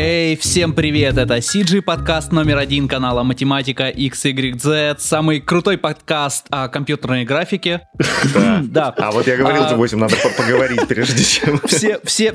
Эй, всем привет! Это CG подкаст номер 1 канала Математика XYZ, самый крутой подкаст о компьютерной графике. Да. А вот я говорил, за 8 надо поговорить, прежде чем.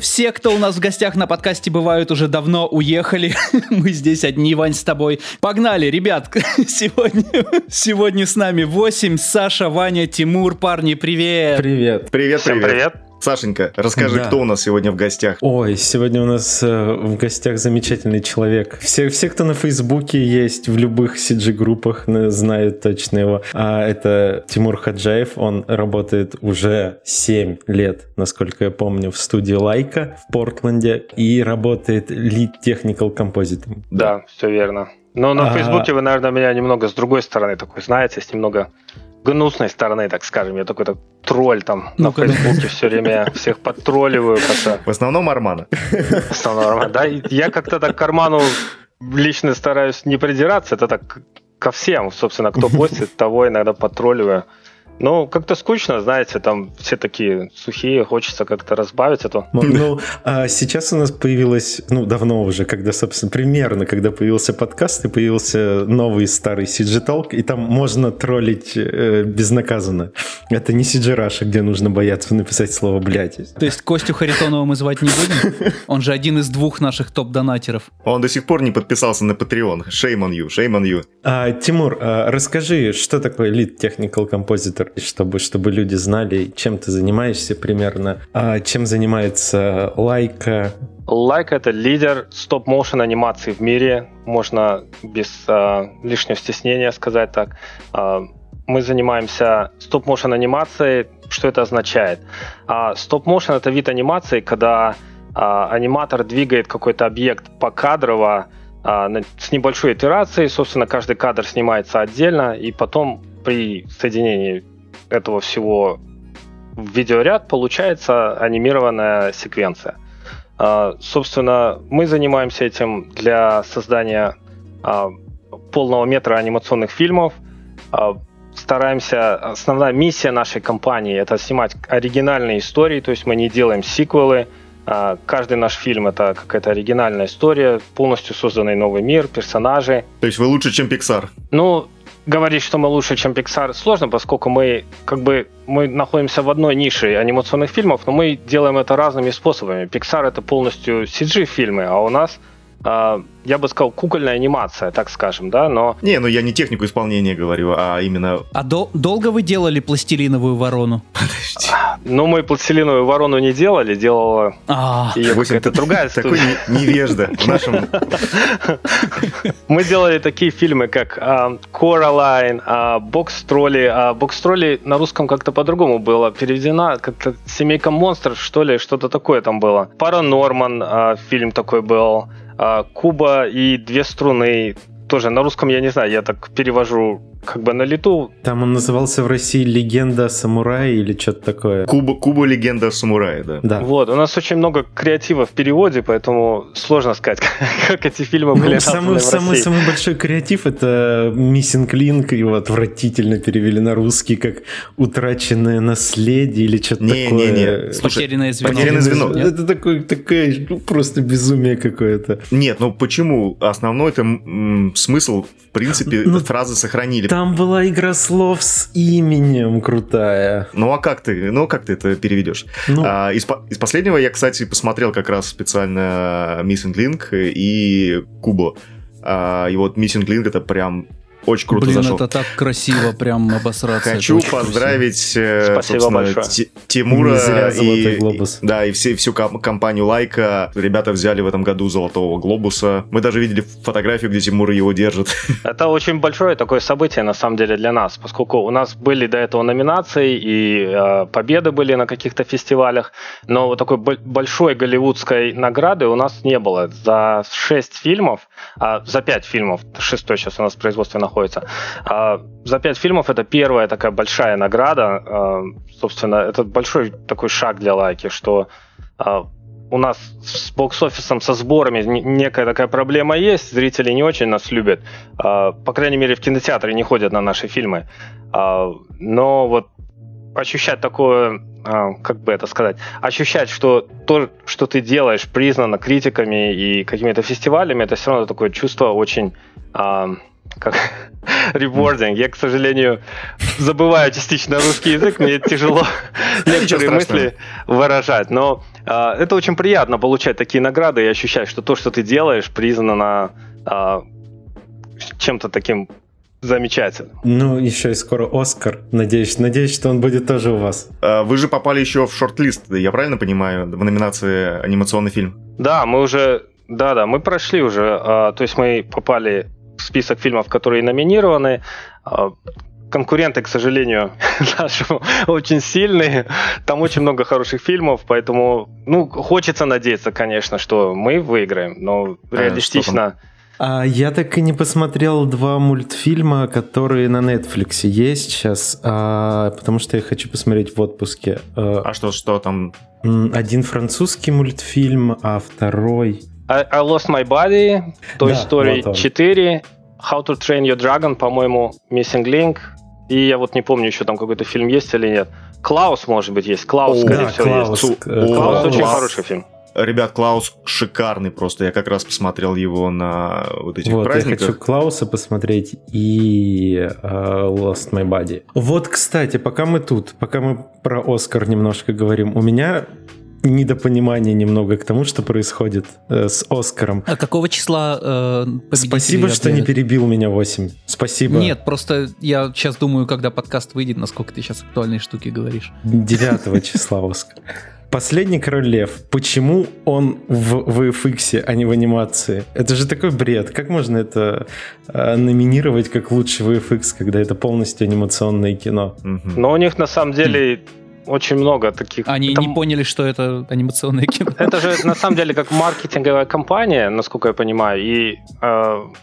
Все, кто у нас в гостях на подкасте бывают, уже давно уехали. Мы здесь одни, Вань, с тобой. Погнали, ребят! Сегодня с нами 8, Саша, Ваня, Тимур, парни, привет! Привет! Привет! Сашенька, расскажи, кто у нас сегодня в гостях? Ой, сегодня у нас в гостях замечательный человек. Все, кто на Фейсбуке есть, в любых CG-группах, знают точно его. А это Тимур Хаджаев, он работает уже 7 лет, насколько я помню, в студии Laika в Портленде и работает Lead Technical Compositor. Да, все верно. Но на Фейсбуке вы, наверное, меня немного с другой стороны такой знаете, с немного... гнусной стороны, так скажем. Я такой тролль там на Фейсбуке все время всех подтролливаю. Как-то. В основном Армана. В основном Армана, да. Я как-то так к Арману лично стараюсь не придираться. Это так ко всем, собственно, кто постит, того иногда подтролливаю. Ну, как-то скучно, знаете, там все такие сухие, хочется как-то разбавить это. Ну, а сейчас у нас появилось, ну, давно уже, когда, собственно, примерно, когда появился подкаст, и появился новый старый CG Talk, и там можно троллить безнаказанно. Это не CG Russia, где нужно бояться написать слово «блядь». То есть Костю Харитонова мы звать не будем? Он же один из двух наших топ-донатеров. Он до сих пор не подписался на Patreon. Shame on you, shame on you. Тимур, расскажи, что такое Lead Technical Compositor? Чтобы люди знали, чем ты занимаешься примерно, чем занимается Laika. Laika — это лидер стоп-моушен анимации в мире, можно без лишнего стеснения сказать так. Мы занимаемся стоп-моушен анимацией. Что это означает? Стоп-моушен — это вид анимации, когда аниматор двигает какой-то объект покадрово с небольшой итерацией, собственно, каждый кадр снимается отдельно, и потом при соединении этого всего в видеоряд получается анимированная секвенция. Собственно, мы занимаемся этим для создания полного метра анимационных фильмов. Стараемся, основная миссия нашей компании — это снимать оригинальные истории, то есть мы не делаем сиквелы. Каждый наш фильм — это какая-то оригинальная история, полностью созданный новый мир, персонажи. То есть вы лучше, чем Pixar? Ну, говорить, что мы лучше, чем Pixar, сложно, поскольку мы как бы мы находимся в одной нише анимационных фильмов, но мы делаем это разными способами. Pixar — это полностью CG-фильмы, а у нас, я бы сказал, кукольная анимация, так скажем, да, но... Не, ну я не технику исполнения говорю, а именно... А долго вы делали пластилиновую ворону? Подожди. Ну, мы пластилиновую ворону не делали, делала... Это другая студия. Такой невежда в нашем... Мы делали такие фильмы, как Coraline, Бокс-тролли. Бокс-тролли на русском как-то по-другому было переведено, как-то «Семейка монстров», что ли, что-то такое там было. «Паранорман» фильм такой был. Куба и «Две струны». Тоже на русском я не знаю, я так перевожу как бы на лету. Там он назывался в России «Легенда самурая» или что-то такое. Куба «Легенда самурая», да. Вот, у нас очень много креатива в переводе, поэтому сложно сказать, как эти фильмы были названы в России. Самый большой креатив — это «Missing Link», его отвратительно перевели на русский, как «Утраченное наследие» или что-то такое. Не. Слушай, «Потерянное звено». Это такое просто безумие какое-то. Нет, ну почему? Основной это... смысл, в принципе, фразы сохранили. Там была игра слов с именем крутая. Ну, а как ты это переведешь? Ну. Из последнего я, кстати, посмотрел как раз специально Missing Link и Кубо. И вот Missing Link — это прям очень круто зашел. Это так красиво, прям обосраться. Хочу поздравить, собственно, Тимура и всю компанию Laika. Ребята взяли в этом году Золотого Глобуса. Мы даже видели фотографию, где Тимур его держит. Это очень большое такое событие, на самом деле, для нас, поскольку у нас были до этого номинации и победы были на каких-то фестивалях, но вот такой большой голливудской награды у нас не было. За 5 фильмов, 6 сейчас у нас в производстве находится, за 5 фильмов это первая такая большая награда. Собственно, это большой такой шаг для Laika, что у нас с бокс-офисом, со сборами некая такая проблема есть. Зрители не очень нас любят. По крайней мере, в кинотеатре не ходят на наши фильмы. Но вот ощущать такое, как бы это сказать, ощущать, что то, что ты делаешь, признано критиками и какими-то фестивалями, это все равно такое чувство очень... как ребординг. Я, к сожалению, забываю частично русский язык, мне тяжело некоторые мысли выражать. Но это очень приятно, получать такие награды и ощущать, что то, что ты делаешь, признано чем-то таким замечательным. Ну, еще и скоро Оскар. Надеюсь, что он будет тоже у вас. Вы же попали еще в шорт-лист, я правильно понимаю, в номинации «Анимационный фильм»? Да, мы уже... Да-да, мы прошли уже. То есть мы попали... список фильмов, которые номинированы. Конкуренты, к сожалению, наши очень сильные. Там очень много хороших фильмов, поэтому, ну, хочется надеяться, конечно, что мы выиграем, но реалистично... я так и не посмотрел два мультфильма, которые на Netflix есть сейчас, потому что я хочу посмотреть в отпуске. Что там? Один французский мультфильм, а второй... I Lost My Body, Toy Story 4, How to Train Your Dragon, по-моему, Missing Link. И я вот не помню, еще там какой-то фильм есть или нет. Клаус, может быть, есть. Клаус, скорее всего, есть. Клаус очень хороший фильм. Ребят, Клаус шикарный просто. Я как раз посмотрел его на вот этих праздниках. Я хочу Клауса посмотреть и Lost My Body. Вот, кстати, пока мы тут, пока мы про Оскар немножко говорим, у меня... недопонимание немного к тому, что происходит с Оскаром. А какого числа победителей? Спасибо, что не перебил меня 8. Спасибо. Нет, просто я сейчас думаю, когда подкаст выйдет, насколько ты сейчас актуальные штуки говоришь. 9 числа Оскар. Последний Король Лев. Почему он в VFX, а не в анимации? Это же такой бред. Как можно это номинировать как лучший VFX, когда это полностью анимационное кино? Но у них на самом деле... очень много таких... Они не поняли, что это анимационное кино. Это же, на самом деле, как маркетинговая компания, насколько я понимаю, и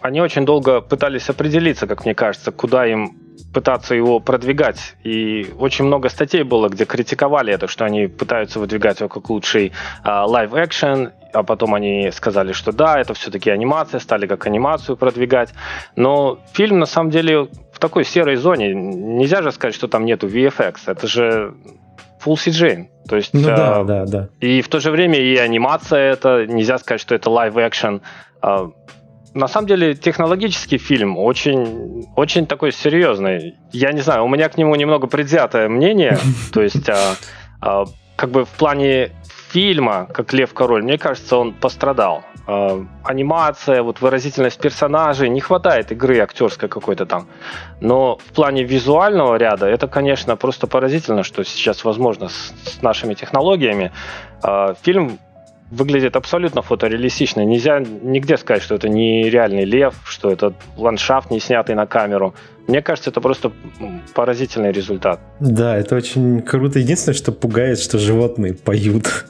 они очень долго пытались определиться, как мне кажется, куда им пытаться его продвигать. И очень много статей было, где критиковали это, что они пытаются выдвигать его как лучший лайв-экшен, а потом они сказали, что да, это все-таки анимация, стали как анимацию продвигать. Но фильм, на самом деле, в такой серой зоне. Нельзя же сказать, что там нету VFX. Это же... Full CG, то есть, да. И в то же время и анимация, это нельзя сказать, что это live-action. На самом деле технологический фильм очень, очень такой серьезный. Я не знаю, у меня к нему немного предвзятое мнение, то есть как бы в плане фильма, как Лев Король, мне кажется, он пострадал. Анимация, вот выразительность персонажей, не хватает игры актерской какой-то там. Но в плане визуального ряда это, конечно, просто поразительно, что сейчас возможно с нашими технологиями. Фильм выглядит абсолютно фотореалистично. Нельзя нигде сказать, что это не реальный лев, что это ландшафт, не снятый на камеру. Мне кажется, это просто поразительный результат. Да, это очень круто. Единственное, что пугает, что животные поют.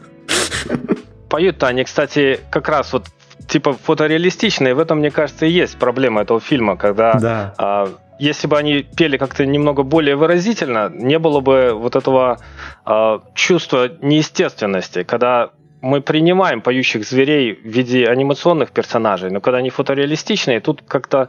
Поют-то они, кстати, как раз вот типа фотореалистичные. В этом, мне кажется, и есть проблема этого фильма, когда если бы они пели как-то немного более выразительно, не было бы вот этого чувства неестественности, когда мы принимаем поющих зверей в виде анимационных персонажей, но когда они фотореалистичные, тут как-то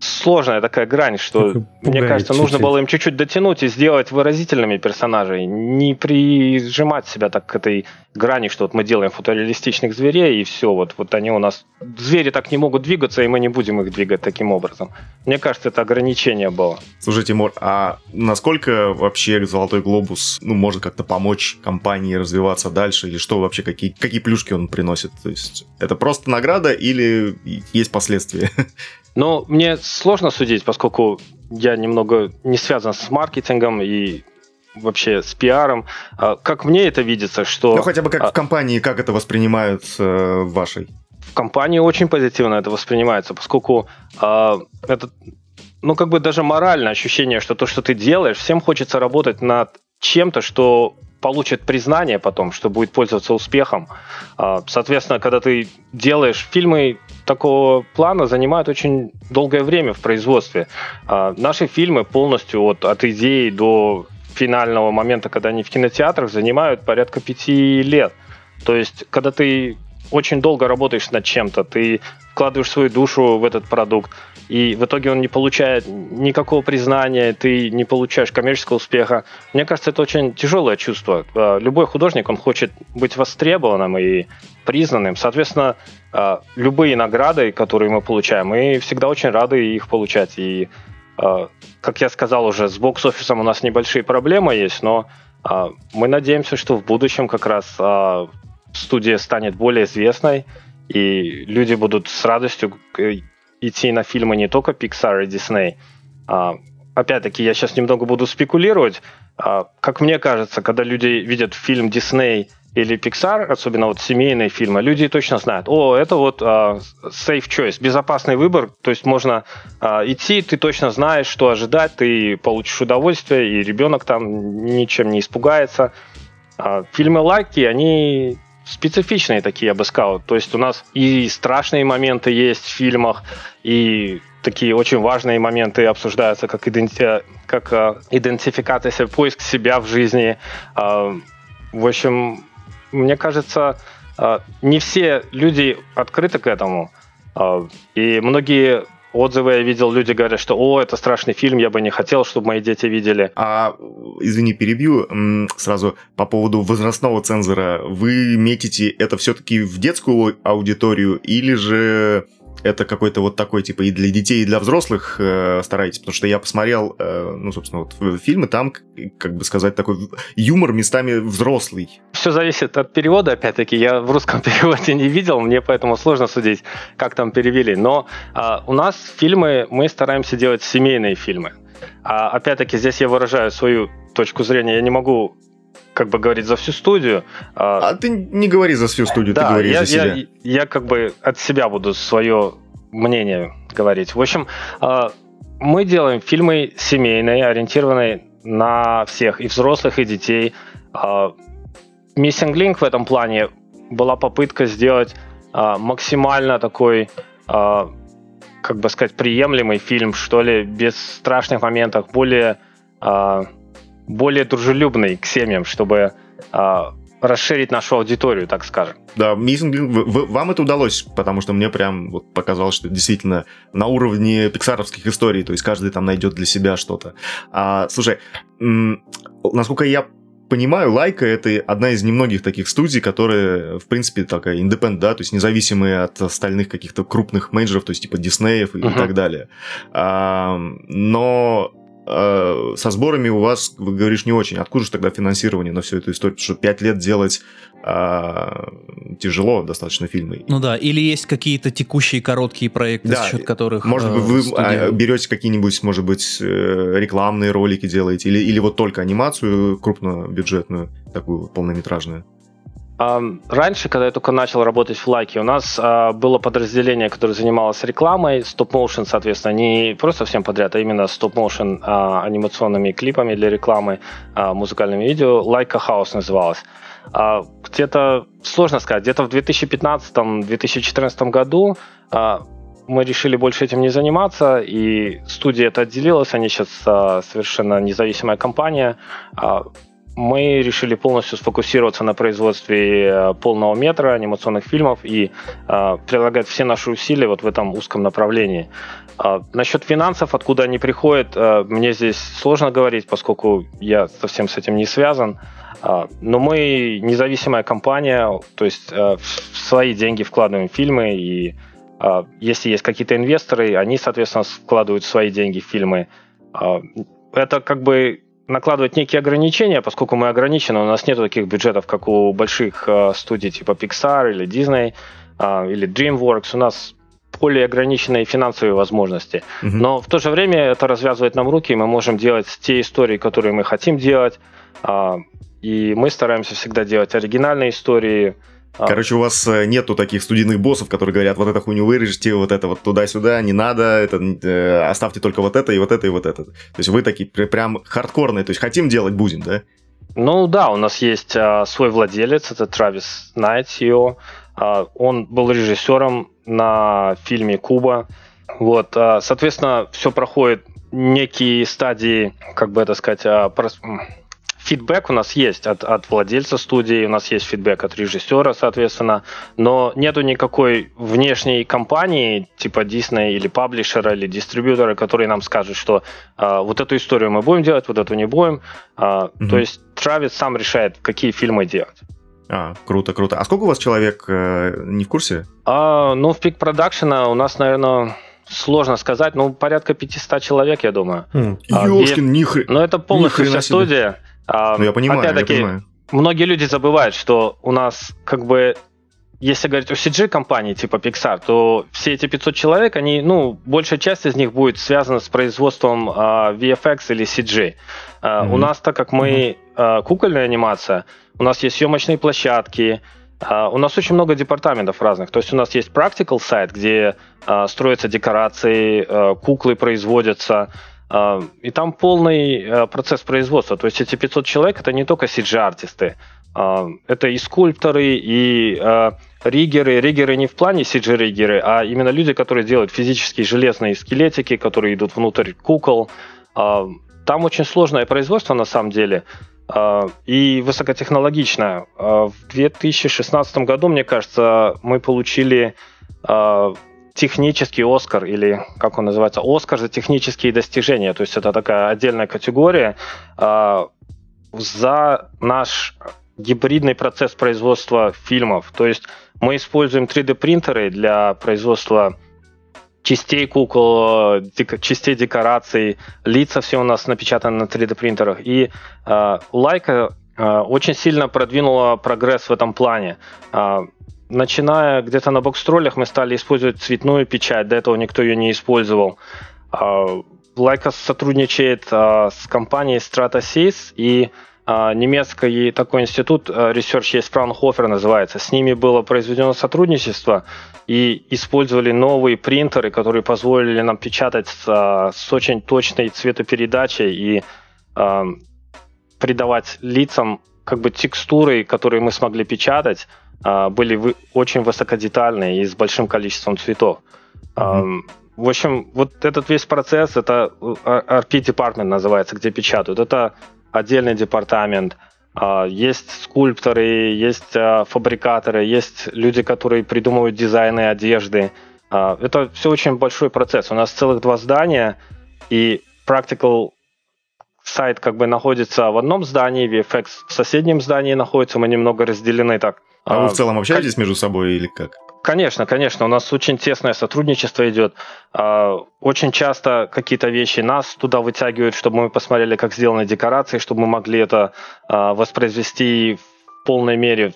сложная такая грань, что, пугает, мне кажется, чуть-чуть. Нужно было им чуть-чуть дотянуть и сделать выразительными персонажей, не прижимать себя так к этой грани, что вот мы делаем фотореалистичных зверей, и все, вот они у нас... Звери так не могут двигаться, и мы не будем их двигать таким образом. Мне кажется, это ограничение было. Слушай, Тимур, а насколько вообще «Золотой глобус» может как-то помочь компании развиваться дальше, или что вообще, какие плюшки он приносит? То есть это просто награда или есть последствия? Но мне сложно судить, поскольку я немного не связан с маркетингом и вообще с пиаром. Как мне это видится, что... Ну, хотя бы как в компании, как это воспринимают в вашей? В компании очень позитивно это воспринимается, поскольку это, ну, как бы даже моральное ощущение, что то, что ты делаешь, всем хочется работать над чем-то, что получит признание потом, что будет пользоваться успехом. Соответственно, когда ты делаешь фильмы такого плана, занимают очень долгое время в производстве. Наши фильмы полностью от идеи до финального момента, когда они в кинотеатрах, занимают порядка 5 лет. То есть, когда ты очень долго работаешь над чем-то, ты в вкладываешь свою душу в этот продукт, и в итоге он не получает никакого признания, ты не получаешь коммерческого успеха. Мне кажется, это очень тяжелое чувство. Любой художник, он хочет быть востребованным и признанным. Соответственно, любые награды, которые мы получаем, мы всегда очень рады их получать. И, как я сказал уже, с бокс-офисом у нас небольшие проблемы есть, но мы надеемся, что в будущем как раз студия станет более известной, и люди будут с радостью идти на фильмы не только Pixar и Disney. Опять-таки, я сейчас немного буду спекулировать. Как мне кажется, когда люди видят фильм Disney или Pixar, особенно вот семейные фильмы, люди точно знают, это вот safe choice, безопасный выбор, то есть можно идти, ты точно знаешь, что ожидать, ты получишь удовольствие, и ребенок там ничем не испугается. Фильмы Лайки, они специфичные такие, я бы сказал. То есть у нас и страшные моменты есть в фильмах, и такие очень важные моменты обсуждаются, как идентификация, поиск себя в жизни. В общем, мне кажется, не все люди открыты к этому. И многие отзывы я видел, люди говорят, что это страшный фильм, я бы не хотел, чтобы мои дети видели. Извини, перебью сразу по поводу возрастного цензора. Вы метите это все-таки в детскую аудиторию или же это какой-то вот такой, типа, и для детей, и для взрослых стараетесь? Потому что я посмотрел, собственно, вот фильмы, там, как бы сказать, такой юмор местами взрослый. Все зависит от перевода, опять-таки. Я в русском переводе не видел, мне поэтому сложно судить, как там перевели. Но у нас фильмы, мы стараемся делать семейные фильмы. Опять-таки, здесь я выражаю свою точку зрения, я не могу как бы говорить за всю студию. Ты не говори за всю студию, да, ты говоришь за себя. Я как бы от себя буду свое мнение говорить. В общем, мы делаем фильмы семейные, ориентированные на всех, и взрослых, и детей. Missing Link в этом плане была попытка сделать максимально такой, как бы сказать, приемлемый фильм, что ли, без страшных моментов, более дружелюбный к семьям, чтобы расширить нашу аудиторию, так скажем. Да, вам это удалось, потому что мне прям вот показалось, что действительно на уровне пиксаровских историй, то есть каждый там найдет для себя что-то. Слушай, насколько я понимаю, Лайка — это одна из немногих таких студий, которая, в принципе, такая индепендент, да, то есть независимые от остальных каких-то крупных менеджеров, то есть типа Диснеев и так далее. Но со сборами у вас, вы говоришь, не очень. Откуда же тогда финансирование на всю эту историю? Потому что 5 лет делать тяжело достаточно фильмы. Ну да, или есть какие-то текущие короткие проекты, да, за счет которых... Может быть, вы берете какие-нибудь, может быть, рекламные ролики делаете, или вот только анимацию крупнобюджетную, такую полнометражную? Раньше, когда я только начал работать в Лайке, у нас было подразделение, которое занималось рекламой, стоп-моушен, соответственно, не просто всем подряд, а именно стоп-моушен анимационными клипами для рекламы, музыкальными видео. Лайка Хаус называлось. Где-то, сложно сказать, где-то в 2015-2014 году мы решили больше этим не заниматься, и студия это отделилась, они сейчас совершенно независимая компания. Мы решили полностью сфокусироваться на производстве полного метра анимационных фильмов и прилагать все наши усилия вот в этом узком направлении. Насчет финансов, откуда они приходят, мне здесь сложно говорить, поскольку я совсем с этим не связан. Но мы независимая компания, то есть свои деньги вкладываем в фильмы, и если есть какие-то инвесторы, они, соответственно, вкладывают свои деньги в фильмы. Это как бы накладывать некие ограничения, поскольку мы ограничены, у нас нет таких бюджетов, как у больших студий типа Pixar или Disney или DreamWorks, у нас более ограниченные финансовые возможности. Но в то же время это развязывает нам руки, и мы можем делать те истории, которые мы хотим делать, и мы стараемся всегда делать оригинальные истории. Короче, у вас нету таких студийных боссов, которые говорят, вот это хуйню вырежьте, вот это вот туда-сюда, не надо, это, оставьте только вот это, и вот это, и вот это. То есть вы такие прям хардкорные, то есть хотим делать, будем, да? Ну да, у нас есть свой владелец, это Травис Найт, он был режиссером на фильме «Куба». Вот, соответственно, все проходит некие стадии, как бы это сказать, Фидбэк у нас есть от владельца студии, у нас есть фидбэк от режиссера, соответственно, но нету никакой внешней компании, типа Disney или паблишера, или дистрибьютора, который нам скажет, что вот эту историю мы будем делать, вот эту не будем. То есть Травис сам решает, какие фильмы делать. Круто, круто. А сколько у вас человек, не в курсе? В Peak Production у нас, наверное... Сложно сказать, порядка 500 человек, я думаю. Ёшкин, но это полностью вся студия. Я понимаю, опять-таки, я понимаю. Многие люди забывают, что у нас, если говорить о CG-компании типа Pixar, то все эти 500 человек, они, большая часть из них будет связана с производством VFX или CG. У нас, так как мы кукольная анимация, у нас есть съемочные площадки, у нас очень много департаментов разных. То есть у нас есть practical side, где строятся декорации, куклы производятся, и там полный процесс производства. То есть эти 500 человек — это не только CG-артисты, это и скульпторы, и риггеры. Риггеры не в плане CG-риггеры, а именно люди, которые делают физические железные скелетики, которые идут внутрь кукол. Там очень сложное производство на самом деле. И высокотехнологичная. В 2016 году, мне кажется, мы получили технический Оскар, или как он называется, Оскар за технические достижения. То есть это такая отдельная категория за наш гибридный процесс производства фильмов. То есть мы используем 3D-принтеры для производства частей кукол, частей декораций, лица все у нас напечатаны на 3D-принтерах. И Laika очень сильно продвинула прогресс в этом плане. Начиная где-то на бокс-троллях, мы стали использовать цветную печать, до этого никто ее не использовал. Laika сотрудничает с компанией Stratasys и немецкий такой институт, research есть, Fraunhofer называется. С ними было произведено сотрудничество и использовали новые принтеры, которые позволили нам печатать с очень точной цветопередачей и придавать лицам текстуры, которые мы смогли печатать, были очень высокодетальные и с большим количеством цветов. В общем, вот этот весь процесс, это RP-департмент называется, где печатают. Это отдельный департамент, есть скульпторы, есть фабрикаторы, есть люди, которые придумывают дизайны одежды. Это все очень большой процесс. У нас целых 2 здания, и practical side находится в одном здании, VFX в соседнем здании находится, мы немного разделены так. А вы в целом общаетесь между собой или как? Конечно, конечно. У нас очень тесное сотрудничество идет. Очень часто какие-то вещи нас туда вытягивают, чтобы мы посмотрели, как сделаны декорации, чтобы мы могли это воспроизвести в полной мере,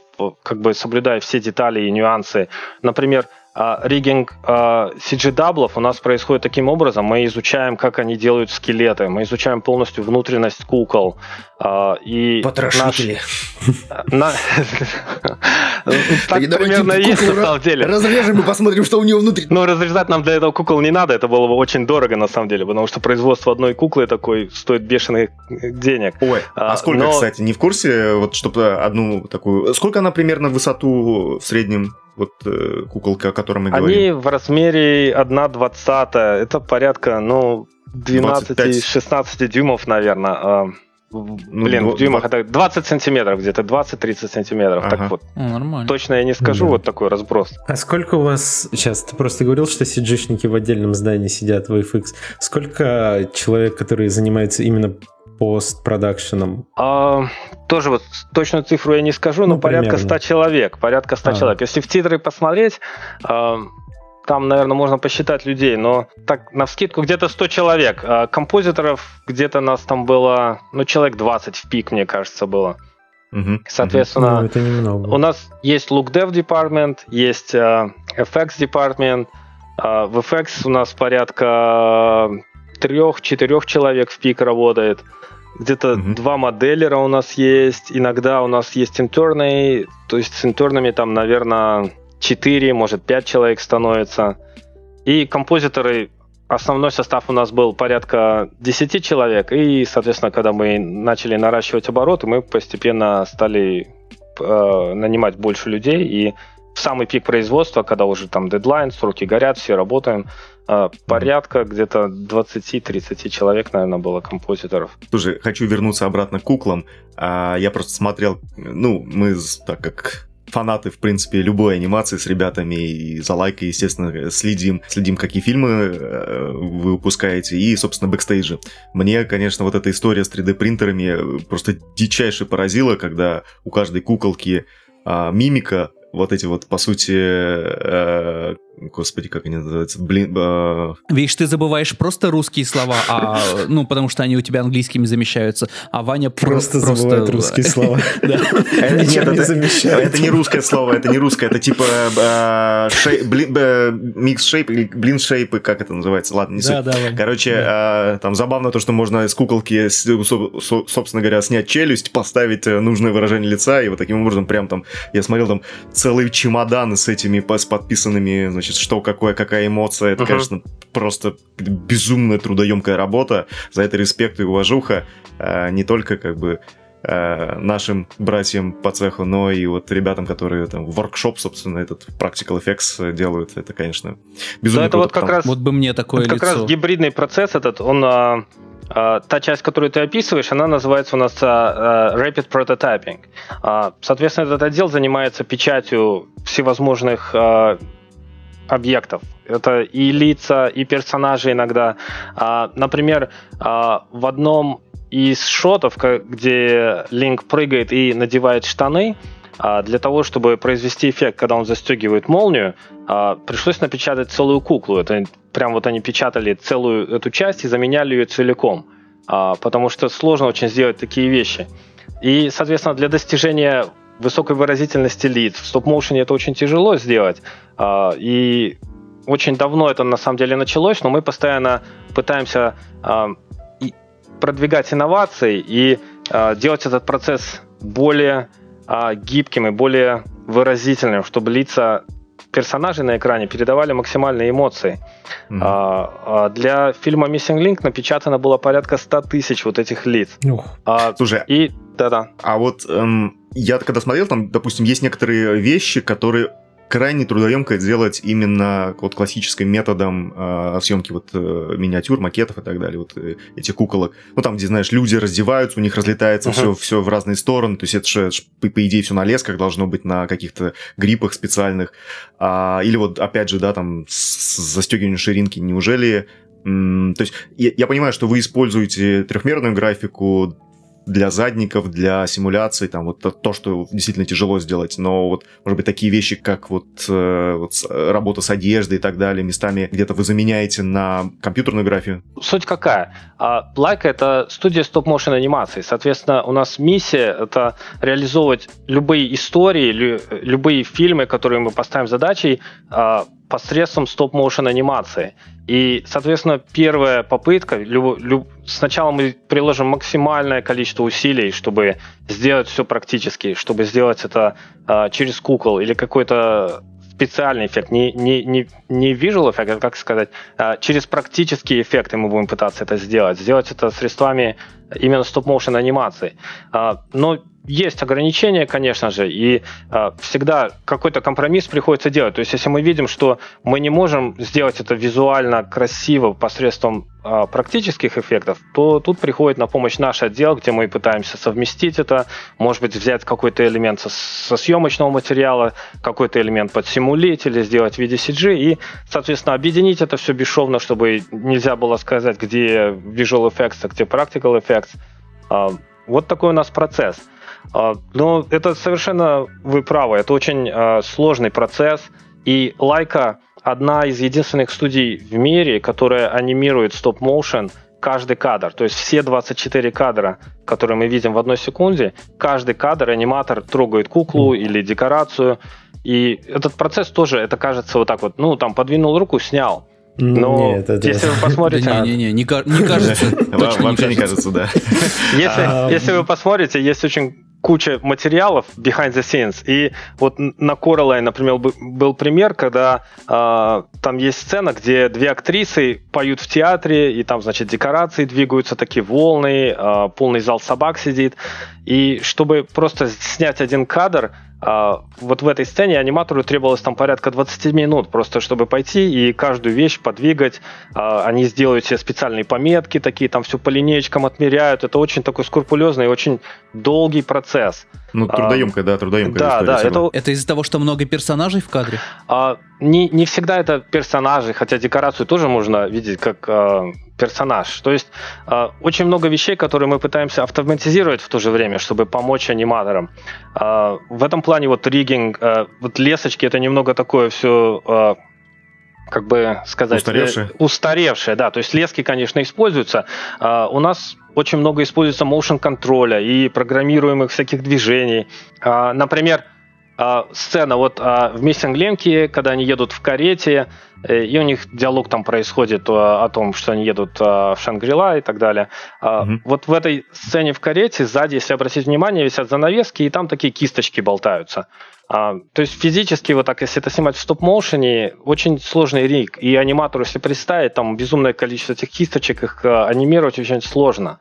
соблюдая все детали и нюансы. Например, риггинг CG-даблов у нас происходит таким образом. Мы изучаем, как они делают скелеты. Мы изучаем полностью внутренность кукол. Потрошители. Так примерно есть на самом деле. Разрежем и посмотрим, что у него внутри. Но разрезать нам для этого кукол не надо. Это было бы очень дорого на самом деле, потому что производство одной куклы такой стоит бешеных денег. Ой, а сколько, кстати, не в курсе? Вот чтобы одну такую... Сколько она примерно в высоту в среднем? Вот куколка, о которой мы говорим. Они в размере 1/20. Это порядка, 12-16 дюймов, наверное. В дюймах это 20 сантиметров где-то, 20-30 сантиметров. Ага. Так вот. Нормально. Точно я не скажу, вот такой разброс. А сколько у вас... Сейчас ты просто говорил, что CG-шники в отдельном здании сидят в VFX. Сколько человек, которые занимаются именно постпродакшеном? Тоже вот точную цифру я не скажу, но порядка 100 человек. Порядка 100 человек. Если в титры посмотреть, там, наверное, можно посчитать людей, но так навскидку где-то 100 человек. Композиторов где-то нас там было, человек 20 в пик, мне кажется, было. Соответственно, у нас есть look-dev департмент, есть FX департмент. В FX у нас порядка 3-4 человек в пик работает. Где-то 2 моделлера у нас есть. Иногда у нас есть интерны, то есть с интернами там, наверное, 4, может, 5 человек становится. И композиторы, основной состав у нас был порядка 10 человек. И, соответственно, когда мы начали наращивать обороты, мы постепенно стали нанимать больше людей. И в самый пик производства, когда уже там дедлайн, сроки горят, все работаем, порядка где-то 20-30 человек, наверное, было композиторов. Слушай, хочу вернуться обратно к куклам. Я просто смотрел, ну, мы, так как фанаты, в принципе, любой анимации с ребятами и за Лайкой, естественно, следим, какие фильмы вы выпускаете, и, собственно, бэкстейджи. Мне, конечно, вот эта история с 3D-принтерами просто дичайше поразила, когда у каждой куколки мимика, вот эти вот, по сути, господи, как они называются, Видишь, ты забываешь просто русские слова, ну, потому что они у тебя английскими замещаются, а Ваня просто забывает русские слова. Нет, это не русское слово, это не русское, это типа микс-шейп или блин-шейп, как это называется, ладно, не суть. Короче, там забавно то, что можно из куколки, собственно говоря, снять челюсть, поставить нужное выражение лица, и вот таким образом прям там, я смотрел там целые чемоданы с этими, с подписанными, значит, что, какое, какая эмоция. Это, конечно, просто безумная трудоемкая работа. За это респект и уважуха не только, как бы, нашим братьям по цеху, но и вот ребятам, которые там воркшоп, собственно, этот Practical Effects делают. Это, конечно, безумно круто. Вот, как раз, вот бы мне такое лицо. Как раз гибридный процесс этот, он... та часть, которую ты описываешь, она называется у нас Rapid Prototyping. Соответственно, этот отдел занимается печатью всевозможных объектов. Это и лица, и персонажи иногда. Например, в одном из шотов, где Линк прыгает и надевает штаны, для того, чтобы произвести эффект, когда он застегивает молнию, пришлось напечатать целую куклу. Это прям вот они печатали целую эту часть и заменяли ее целиком, потому что сложно очень сделать такие вещи. И, соответственно, для достижения высокой выразительности лиц в стоп-моушене это очень тяжело сделать. И очень давно это на самом деле началось, но мы постоянно пытаемся продвигать инновации и делать этот процесс более гибким и более выразительным, чтобы лица персонажей на экране передавали максимальные эмоции. Для фильма Missing Link напечатано было порядка 100 тысяч вот этих лиц. Слушай, а вот я когда смотрел, там, допустим, есть некоторые вещи, которые крайне трудоемко делать именно вот классическим методом съемки вот миниатюр, макетов и так далее, вот этих куколок. Ну, там, где, знаешь, люди раздеваются, у них разлетается все в разные стороны, то есть это же, по идее, все на лесках должно быть, на каких-то гриппах специальных. Или вот, опять же, да, там, с застегиванием ширинки, неужели... то есть я понимаю, что вы используете трехмерную графику для задников, для симуляций, там вот то, что действительно тяжело сделать, но вот, может быть, такие вещи, как вот работа с одеждой и так далее, местами где-то вы заменяете на компьютерную графию. Суть какая? Laika — это студия стоп-моушен анимации, соответственно, у нас миссия — это реализовывать любые истории, любые фильмы, которые мы поставим задачей, посредством стоп-моушен анимации. И, соответственно, первая попытка... Сначала мы приложим максимальное количество усилий, чтобы сделать все практически, чтобы сделать это через кукол или какой-то специальный эффект. Не visual эффект, как сказать, через практические эффекты мы будем пытаться это сделать. Сделать это средствами именно стоп-моушен анимации. Но есть ограничения, конечно же, и всегда какой-то компромисс приходится делать. То есть, если мы видим, что мы не можем сделать это визуально красиво посредством практических эффектов, то тут приходит на помощь наш отдел, где мы пытаемся совместить это, может быть, взять какой-то элемент со съемочного материала, какой-то элемент подсимулить или сделать в виде CG, и, соответственно, объединить это все бесшовно, чтобы нельзя было сказать, где visual effects, а где practical effects. Вот такой у нас процесс. Но это совершенно, вы правы, это очень сложный процесс, и Laika одна из единственных студий в мире, которая анимирует стоп-моушен каждый кадр, то есть все 24 кадра, которые мы видим в одной секунде, каждый кадр аниматор трогает куклу или декорацию, и этот процесс тоже, это кажется вот так вот, ну там подвинул руку, снял. Ну, если вы посмотрите... Не кажется. Вообще не кажется, да. Если вы посмотрите, есть очень куча материалов behind the scenes, и вот на Coraline, например, был пример, когда там есть сцена, где две актрисы поют в театре, и там, значит, декорации двигаются, такие волны, полный зал собак сидит, и чтобы просто снять один кадр, Вот в этой сцене аниматору требовалось там порядка 20 минут, просто чтобы пойти и каждую вещь подвигать. Они сделают себе специальные пометки, такие там все по линеечкам отмеряют. Это очень такой скрупулезный и очень долгий процесс. Ну, трудоемкая, да, трудоемкая история. Да, это из-за того, что много персонажей в кадре? Не всегда это персонажи, хотя декорацию тоже можно видеть как персонаж. То есть очень много вещей, которые мы пытаемся автоматизировать в то же время, чтобы помочь аниматорам. В этом плане вот риггинг, вот лесочки, это немного такое все... как бы сказать... Устаревшие, да. То есть лески, конечно, используются. У нас очень много используется motion-контроля и программируемых всяких движений. Например, сцена вот в Missing Link, когда они едут в карете, и у них диалог там происходит о том, что они едут в Шангри-Ла и так далее. Вот в этой сцене в карете сзади, если обратить внимание, висят занавески, и там такие кисточки болтаются. То есть физически вот так, если это снимать в стоп-моушене, очень сложный риг. И аниматору, если представить, там безумное количество этих кисточек, их анимировать очень сложно.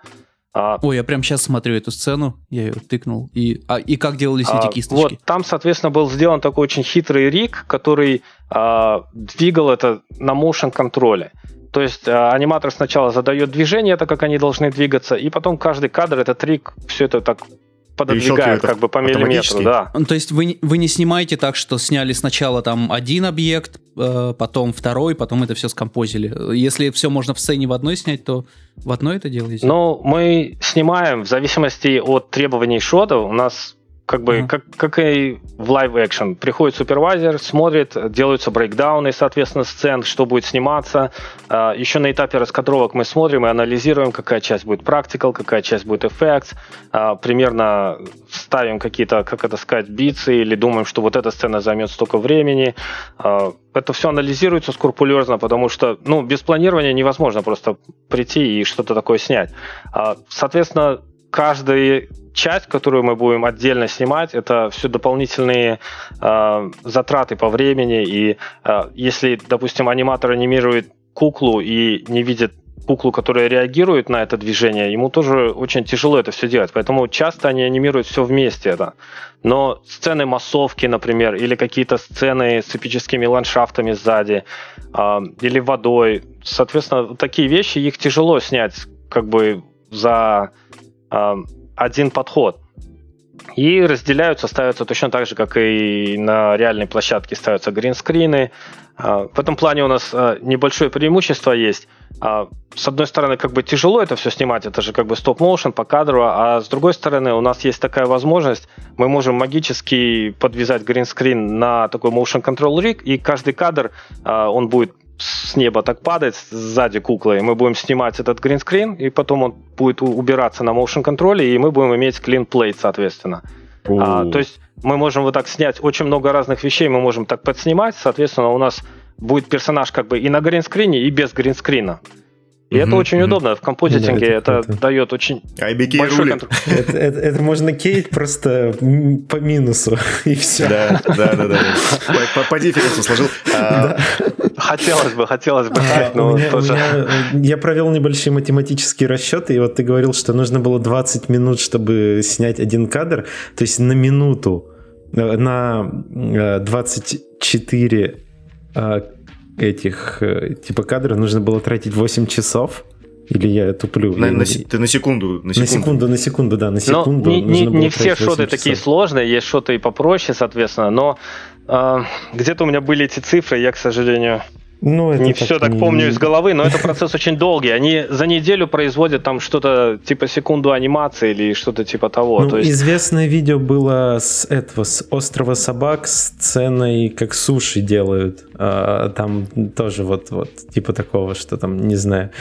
Ой, я прямо сейчас смотрю эту сцену, я ее тыкнул. И как делались эти кисточки? Вот там, соответственно, был сделан такой очень хитрый риг, который двигал это на моушен-контроле. То есть аниматор сначала задает движение, так как они должны двигаться, и потом каждый кадр, этот риг, все это так пододвигает как бы по миллиметру, да. То есть вы не снимаете так, что сняли сначала там один объект, потом второй, потом это все скомпозили. Если все можно в сцене в одной снять, то в одной это делаете? Ну, мы снимаем в зависимости от требований шода. У нас как бы, как и в лайв-экшен, приходит супервайзер, смотрит, делаются брейкдауны, соответственно, сцен, что будет сниматься. Еще на этапе раскадровок мы смотрим и анализируем, какая часть будет практикал, какая часть будет эффект. Примерно ставим какие-то, как это сказать, бицы, или думаем, что вот эта сцена займет столько времени. Это все анализируется скрупулезно, потому что, ну, без планирования невозможно просто прийти и что-то такое снять. Соответственно, каждая часть, которую мы будем отдельно снимать, это все дополнительные затраты по времени. И если, допустим, аниматор анимирует куклу и не видит куклу, которая реагирует на это движение, ему тоже очень тяжело это все делать. Поэтому часто они анимируют все вместе это. Но сцены массовки, например, или какие-то сцены с эпическими ландшафтами сзади, или водой, соответственно, такие вещи, их тяжело снять как бы за... один подход. И разделяются, ставятся точно так же, как и на реальной площадке ставятся гринскрины. В этом плане у нас небольшое преимущество есть. С одной стороны, как бы тяжело это все снимать, это же как бы стоп-моушен по кадру, а с другой стороны, у нас есть такая возможность, мы можем магически подвязать гринскрин на такой motion control rig, и каждый кадр, он будет с неба так падать сзади куклы, и мы будем снимать этот гринскрин, и потом он будет убираться на моушен-контроле, и мы будем иметь clean plate, соответственно. То есть мы можем вот так снять очень много разных вещей, мы можем так подснимать, соответственно, у нас будет персонаж как бы и на гринскрине, и без гринскрина. И это очень удобно. В композитинге это дает очень большой контроль. Это можно кейт просто по минусу, и все. Да. По дифференсу сложил. Хотелось бы. Я провел небольшие математические расчеты, и вот ты говорил, что нужно было 20 минут, чтобы снять один кадр. То есть на минуту, на 24 этих типа кадров нужно было тратить 8 часов. Или я туплю? Ты на секунду. На секунду. Не все шоты такие сложные, есть шоты и попроще, соответственно, но где-то у меня были эти цифры, я, к сожалению, не помню из головы, но это процесс очень долгий. Они за неделю производят там что-то типа секунду анимации или что-то типа того. То есть... Известное видео было с «Острова собак», с сценой, как суши делают. Там тоже вот типа такого, что там, не знаю,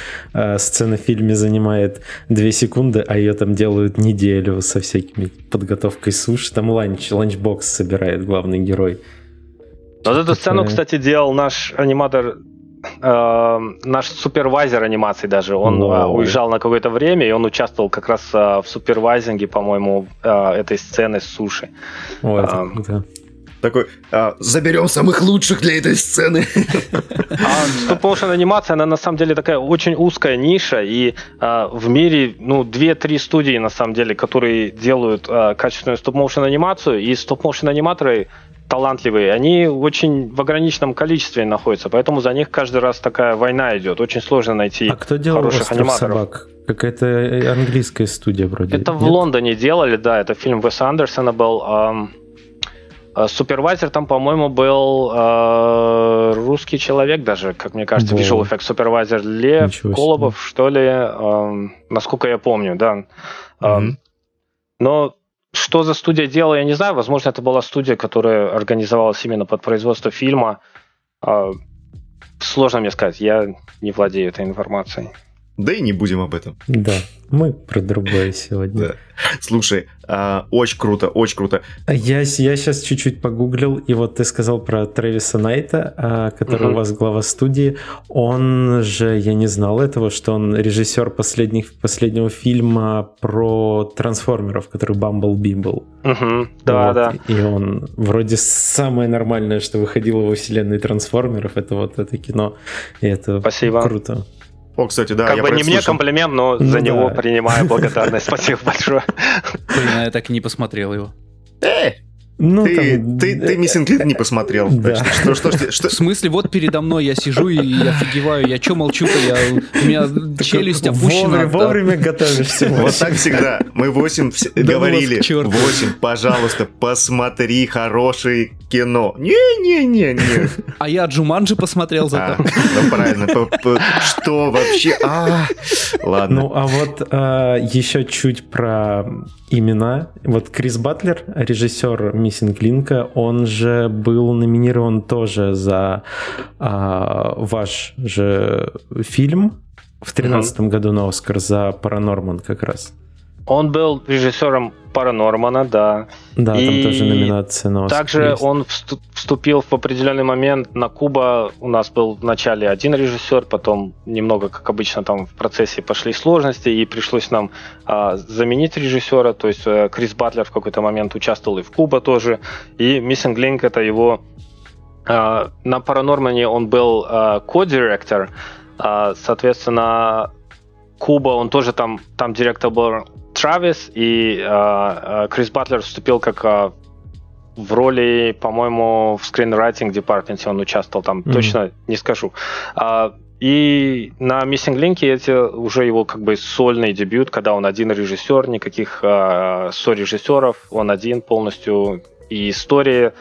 сцена в фильме занимает 2 секунды, а ее там делают неделю со всякими подготовкой суши. Там ланчбокс собирает главный герой. Вот эту сцену, кстати, делал наш аниматор, наш супервайзер анимации даже. Он уезжал на какое-то время, и он участвовал как раз в супервайзинге, по-моему, этой сцены с суши. такой, заберем самых лучших для этой сцены. Стоп-моушен анимация, она на самом деле такая очень узкая ниша, и в мире, 2-3 студии, на самом деле, которые делают качественную стоп-моушен анимацию, и стоп-моушен аниматоры талантливые, они очень в ограниченном количестве находятся, поэтому за них каждый раз такая война идет, очень сложно найти хороших аниматоров. А кто делал «Остров собак»? Какая-то английская студия вроде. Это в Лондоне делали, да, это фильм Уэса Андерсона был. Супервайзер там, по-моему, был русский человек даже, как мне кажется, визуал эффект супервайзер Лев Колобов, что ли, насколько я помню, да. Но что за студия делала, я не знаю, возможно, это была студия, которая организовалась именно под производство фильма. Сложно мне сказать, я не владею этой информацией. Да и не будем об этом. Да, мы про другое сегодня. Да. Слушай, очень круто, очень круто. Я сейчас чуть-чуть погуглил, и вот ты сказал про Трависа Найта, который у вас глава студии. Он же, я не знал этого, что он режиссер последнего фильма про трансформеров, который «Бамблби» был. Да. И он вроде самое нормальное, что выходило во вселенной трансформеров, это вот это кино. И это круто. О, кстати, да, как я бы не мне комплимент, но за него принимаю благодарность. Спасибо большое. Блин, я так и не посмотрел его. Ты Missing Link не посмотрел. В смысле, вот передо мной я сижу и офигеваю. Я чё молчу-то? У меня челюсть опущена. Вовремя готовишься. Вот так всегда. Мы 8 говорили. 8, пожалуйста, посмотри хорошее кино. Не-не-не-не. А я Джуманджи посмотрел зато. Ну правильно. Что вообще? Ладно. Ну а вот еще чуть про имена. Вот Крис Батлер, режиссер Missing Link, он же был номинирован тоже за ваш же фильм в 2013 году на «Оскар» за «Паранорман» как раз. Он был режиссером «Паранормана», да. Да, и там тоже номинация на «Оскар». Также есть. Он вступил в определенный момент на «Куба». У нас был вначале один режиссер, потом немного, как обычно, там в процессе пошли сложности, и пришлось нам заменить режиссера. То есть Крис Батлер в какой-то момент участвовал и в «Куба» тоже. И Missing Link — это его... на «Паранормане» он был ко-директор. Соответственно, «Куба» он тоже там директор был... Травис, и Крис Батлер вступил как в роли, по-моему, в скринрайтинг-департменте он участвовал, там точно не скажу. И на Missing Link это уже его как бы сольный дебют, когда он один режиссер, никаких сорежиссеров, он один полностью, и история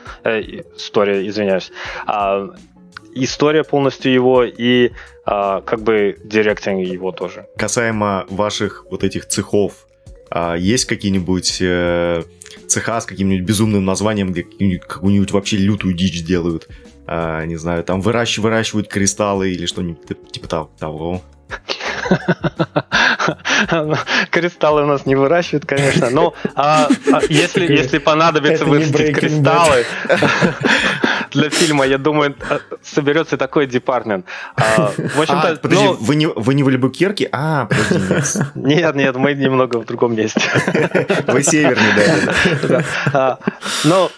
полностью его, и как бы директинг его тоже. Касаемо ваших вот этих цехов, есть какие-нибудь цеха с каким-нибудь безумным названием, где какую-нибудь вообще лютую дичь делают? Не знаю, там выращивают кристаллы или что-нибудь типа того? Кристаллы у нас не выращивают, конечно, но если понадобится вырастить кристаллы для фильма, я думаю, соберется такой департмент. В общем-то, подожди, вы не в Альбукерке? Подожди, нет, мы немного в другом месте. Вы северный, да. Ну,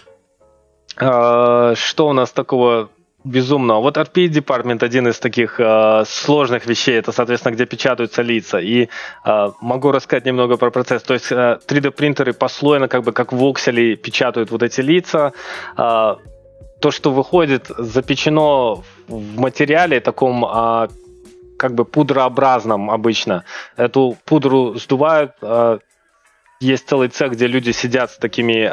что у нас такого безумного? Вот RP-департмент один из таких сложных вещей, это, соответственно, где печатаются лица. И могу рассказать немного про процесс. То есть 3D-принтеры послойно, как бы как воксели, печатают вот эти лица. То, что выходит, запечено в материале таком, как бы пудрообразном обычно. Эту пудру сдувают. Есть целый цех, где люди сидят с такими...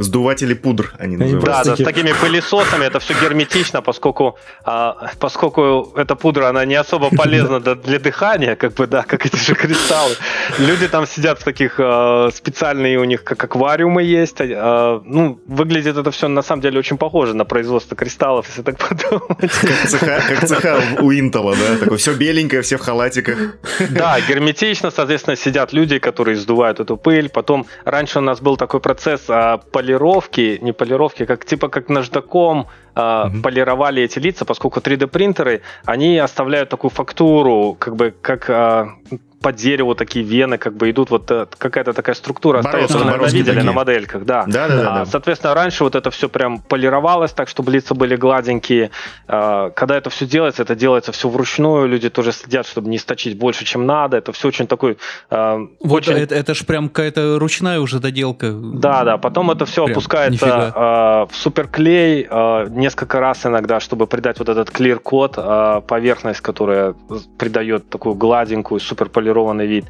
Сдуватели пудр, они называются. Да, с такими пылесосами. Это все герметично, поскольку эта пудра, она не особо полезна для дыхания, как бы, да, как эти же кристаллы. Люди там сидят в таких... Специальные у них как аквариумы есть. Выглядит это все, на самом деле, очень похоже на производство кристаллов, если так подумать. Как цеха у Интела, да? Такое все беленькое, все в халатиках. Да, герметично, соответственно, сидят люди, которые сдувают эту пыль. Потом раньше у нас был такой процесс полировки, как типа как наждаком полировали эти лица, поскольку 3D принтеры, они оставляют такую фактуру, как бы как по дереву такие вены как бы идут, вот какая-то такая структура остается, вы видели на модельках, да. Да. Соответственно, раньше вот это все прям полировалось так, чтобы лица были гладенькие. Когда это делается все вручную, люди тоже следят, чтобы не источить больше, чем надо. Это все очень такой... Это ж прям какая-то ручная уже доделка. Да, потом это все прям опускается в суперклей несколько раз иногда, чтобы придать вот этот клир-код, поверхность, которая придает такую гладенькую, суперполированный вид.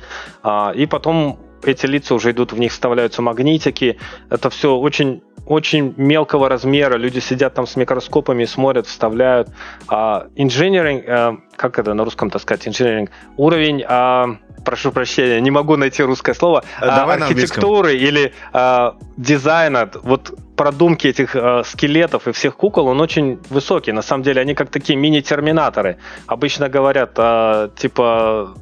И потом эти лица уже идут, в них вставляются магнитики. Это все очень, очень мелкого размера. Люди сидят там с микроскопами, смотрят, вставляют. Инжиниринг, как это на русском-то сказать, инжиниринг, уровень, прошу прощения, не могу найти русское слово, архитектуры или дизайна, вот продумки этих скелетов и всех кукол, он очень высокий. На самом деле они как такие мини-терминаторы. Обычно говорят, типа...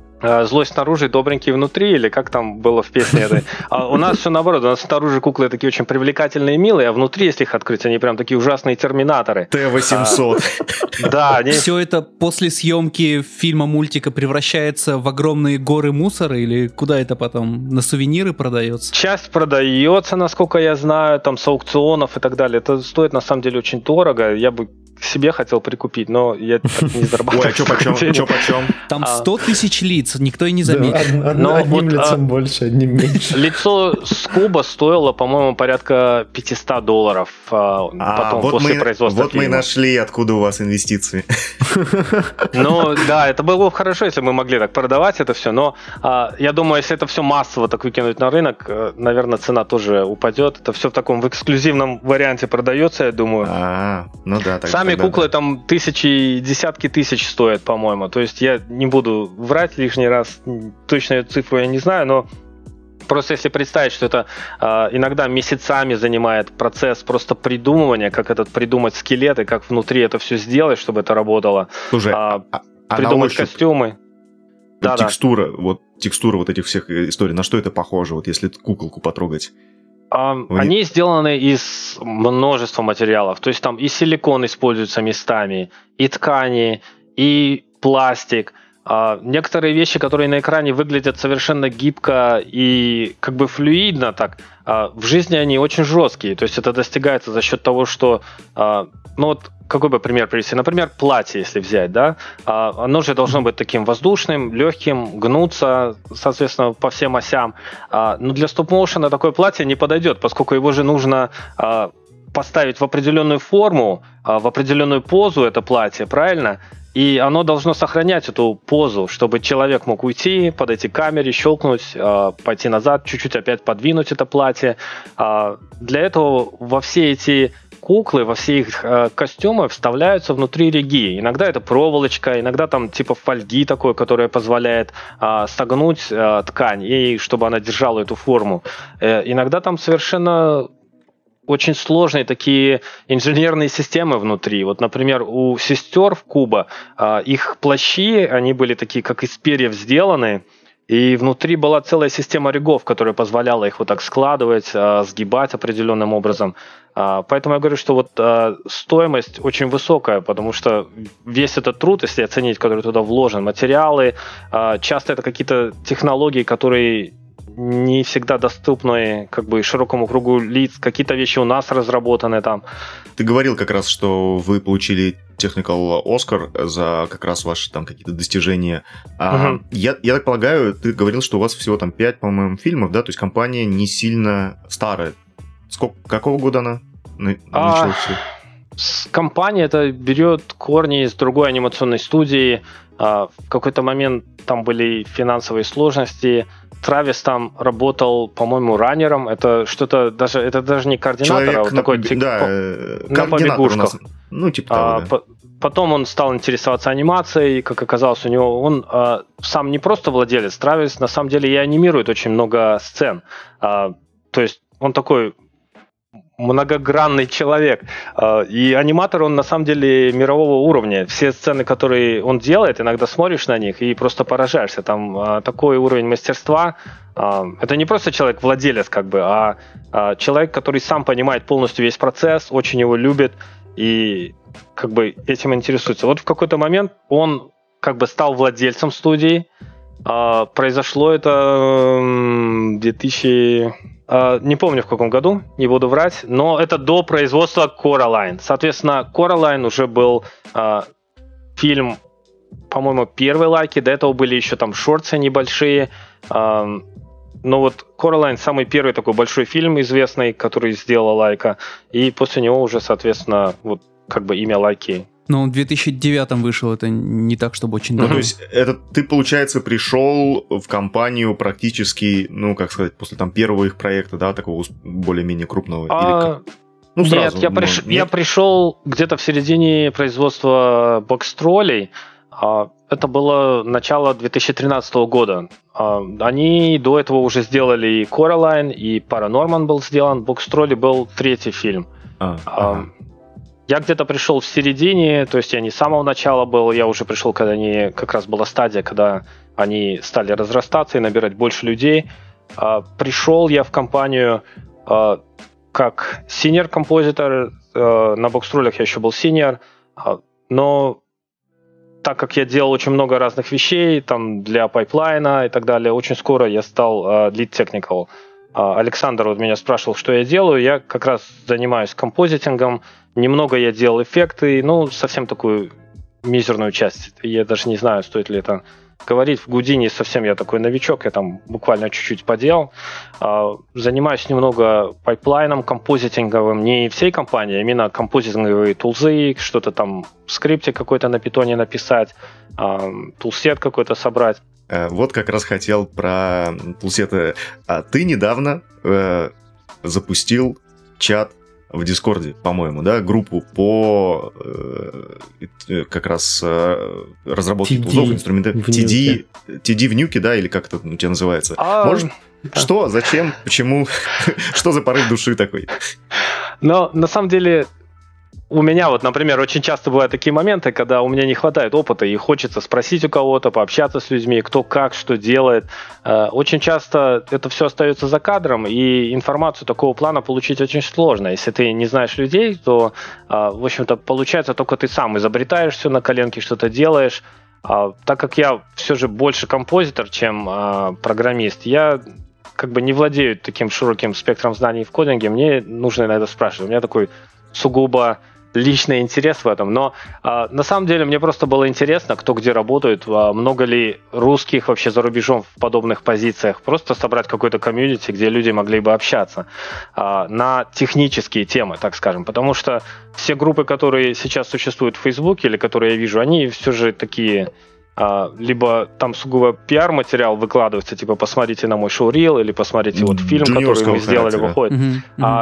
Злой снаружи, добренький внутри, или как там было в песне этой. А у нас все наоборот, у нас снаружи куклы такие очень привлекательные и милые, а внутри, если их открыть, они прям такие ужасные терминаторы. Т-800. Да, они... Все это после съемки фильма-мультика превращается в огромные горы мусора, или куда это потом? На сувениры продается? Часть продается, насколько я знаю, там с аукционов и так далее. Это стоит на самом деле очень дорого, я бы себе хотел прикупить, но я так не зарабатываю. Ой, а что почем? Там 100 тысяч лиц, никто и не заметил. Да, одним лицом больше, одним меньше. Лицо с Куба стоило, по-моему, порядка $500 потом после производства фильма. Вот мы и нашли, откуда у вас инвестиции. Ну, да, это было бы хорошо, если бы мы могли так продавать это все, но я думаю, если это все массово так выкинуть на рынок, наверное, цена тоже упадет. Это все в таком в эксклюзивном варианте продается, я думаю. Ну да, так. Сами куклы там тысячи, десятки тысяч стоят, по-моему. То есть я не буду врать лишний раз, точную цифру я не знаю, но просто если представить, что это иногда месяцами занимает процесс просто придумывания, как этот придумать скелет и как внутри это все сделать, чтобы это работало. Слушай, придумать костюмы. Да, текстура, да. Вот, текстура вот этих всех историй, на что это похоже, вот если куколку потрогать? Они сделаны из множества материалов, то есть там и силикон используется местами, и ткани, и пластик. Некоторые вещи, которые на экране выглядят совершенно гибко и как бы флюидно так, в жизни они очень жесткие, то есть это достигается за счет того, что, ну вот какой бы пример привести, например, платье, если взять, да, оно же должно быть таким воздушным, легким, гнуться, соответственно, по всем осям, но для стоп-моушена такое платье не подойдет, поскольку его же нужно... поставить в определенную форму, в определенную позу это платье, правильно? И оно должно сохранять эту позу, чтобы человек мог уйти, подойти к камере, щелкнуть, пойти назад, чуть-чуть опять подвинуть это платье. Для этого во все эти куклы, во все их костюмы вставляются внутри риги. Иногда это проволочка, иногда там типа фольги такой, которая позволяет согнуть ткань, и чтобы она держала эту форму. Иногда там совершенно... очень сложные такие инженерные системы внутри. Вот, например, у сестер в Куба их плащи, они были такие, как из перьев сделаны, и внутри была целая система ригов, которая позволяла их вот так складывать, сгибать определенным образом. Поэтому я говорю, что вот стоимость очень высокая, потому что весь этот труд, если оценить, который туда вложен, материалы, часто это какие-то технологии, которые... не всегда доступны как бы широкому кругу лиц. Какие-то вещи у нас разработаны там. Ты говорил как раз, что вы получили Technical Oscar за как раз ваши там какие-то достижения. Я так полагаю, ты говорил, что у вас всего там 5, по-моему, фильмов, да? То есть компания не сильно старая. Какого года она началась? Компания это берет корни из другой анимационной студии. В какой-то момент там были финансовые сложности. Травис там работал, по-моему, раннером. Это что-то даже, это даже не координатор, человек, а вот такой тип, на побегушках. Ну, типа того, да. Потом он стал интересоваться анимацией, как оказалось, у него он сам не просто владелец. Травис на самом деле и анимирует очень много сцен. То есть он такой многогранный человек. И аниматор, он на самом деле мирового уровня. Все сцены, которые он делает, иногда смотришь на них и просто поражаешься. Там такой уровень мастерства. Это не просто человек-владелец, как бы, а человек, который сам понимает полностью весь процесс, очень его любит и как бы этим интересуется. Вот в какой-то момент он как бы стал владельцем студии, Произошло это в 2000... Не помню, в каком году, не буду врать, но это до производства Coraline. Соответственно, Coraline уже был фильм, по-моему, первый Лайки, до этого были еще там шорты небольшие. Но вот Coraline самый первый такой большой фильм известный, который сделала Лайка, и после него уже, соответственно, вот как бы имя Лайки. Но он в 2009 вышел, это не так, чтобы очень давно. Ну, то есть, это ты, получается, пришел в компанию практически, ну, как сказать, после там первого их проекта, да, такого более-менее крупного? Ну, сразу, нет, я пришел где-то в середине производства «Бокс-троллей». Это было начало 2013 года. Они до этого уже сделали и «Coraline», и «Паранорман» был сделан, «Бокс-тролли» был третий фильм. Я где-то пришел в середине, то есть я не с самого начала был, я уже пришел, когда они, как раз была стадия, когда они стали разрастаться и набирать больше людей. Пришел я в компанию как senior-композитор, на бокс-троллях я еще был senior, но так как я делал очень много разных вещей, там для пайплайна и так далее, очень скоро я стал lead technical. Александр вот меня спрашивал, что я делаю, я как раз занимаюсь композитингом. Немного я делал эффекты, ну, совсем такую мизерную часть. Я даже не знаю, стоит ли это говорить. В Гудини совсем я такой новичок, я там буквально чуть-чуть поделал. Занимаюсь немного пайплайном композитинговым, не всей компании, а именно композитинговые тулзы, что-то там в скрипте какой-то на питоне написать, тулсет какой-то собрать. Вот как раз хотел про тулсеты. А ты недавно запустил чат в Дискорде, по-моему, да, группу по как раз разработке тулзов, инструментов TD в нюке, да, или как это у тебя называется? Может, что, зачем, почему, что за порыв души такой? Но на самом деле у меня вот, например, очень часто бывают такие моменты, когда у меня не хватает опыта и хочется спросить у кого-то, пообщаться с людьми, кто как, что делает. Очень часто это все остается за кадром, и информацию такого плана получить очень сложно. Если ты не знаешь людей, то, в общем-то, получается, только ты сам изобретаешь все на коленке, что-то делаешь. Так как я все же больше композитор, чем программист, я как бы не владею таким широким спектром знаний в кодинге, мне нужно иногда спрашивать. У меня такой сугубо личный интерес в этом, но на самом деле мне просто было интересно, кто где работает, много ли русских вообще за рубежом в подобных позициях, просто собрать какой-то комьюнити, где люди могли бы общаться на технические темы, так скажем, потому что все группы, которые сейчас существуют в Фейсбуке или которые я вижу, они все же такие, либо там сугубо пиар-материал выкладывается, типа посмотрите на мой шоурил, или посмотрите вот фильм, который мы сделали, выходит.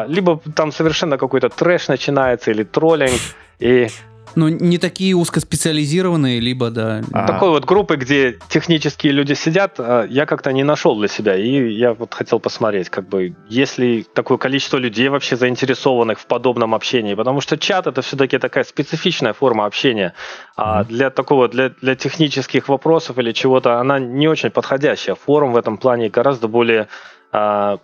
Либо там совершенно какой-то трэш начинается, или троллинг, и... Ну, не такие узкоспециализированные, либо, да... Такой вот группы, где технические люди сидят, я как-то не нашел для себя, и я вот хотел посмотреть, как бы, есть ли такое количество людей вообще заинтересованных в подобном общении, потому что чат — это все-таки такая специфичная форма общения, а для такого, для технических вопросов или чего-то она не очень подходящая. Форум в этом плане гораздо более...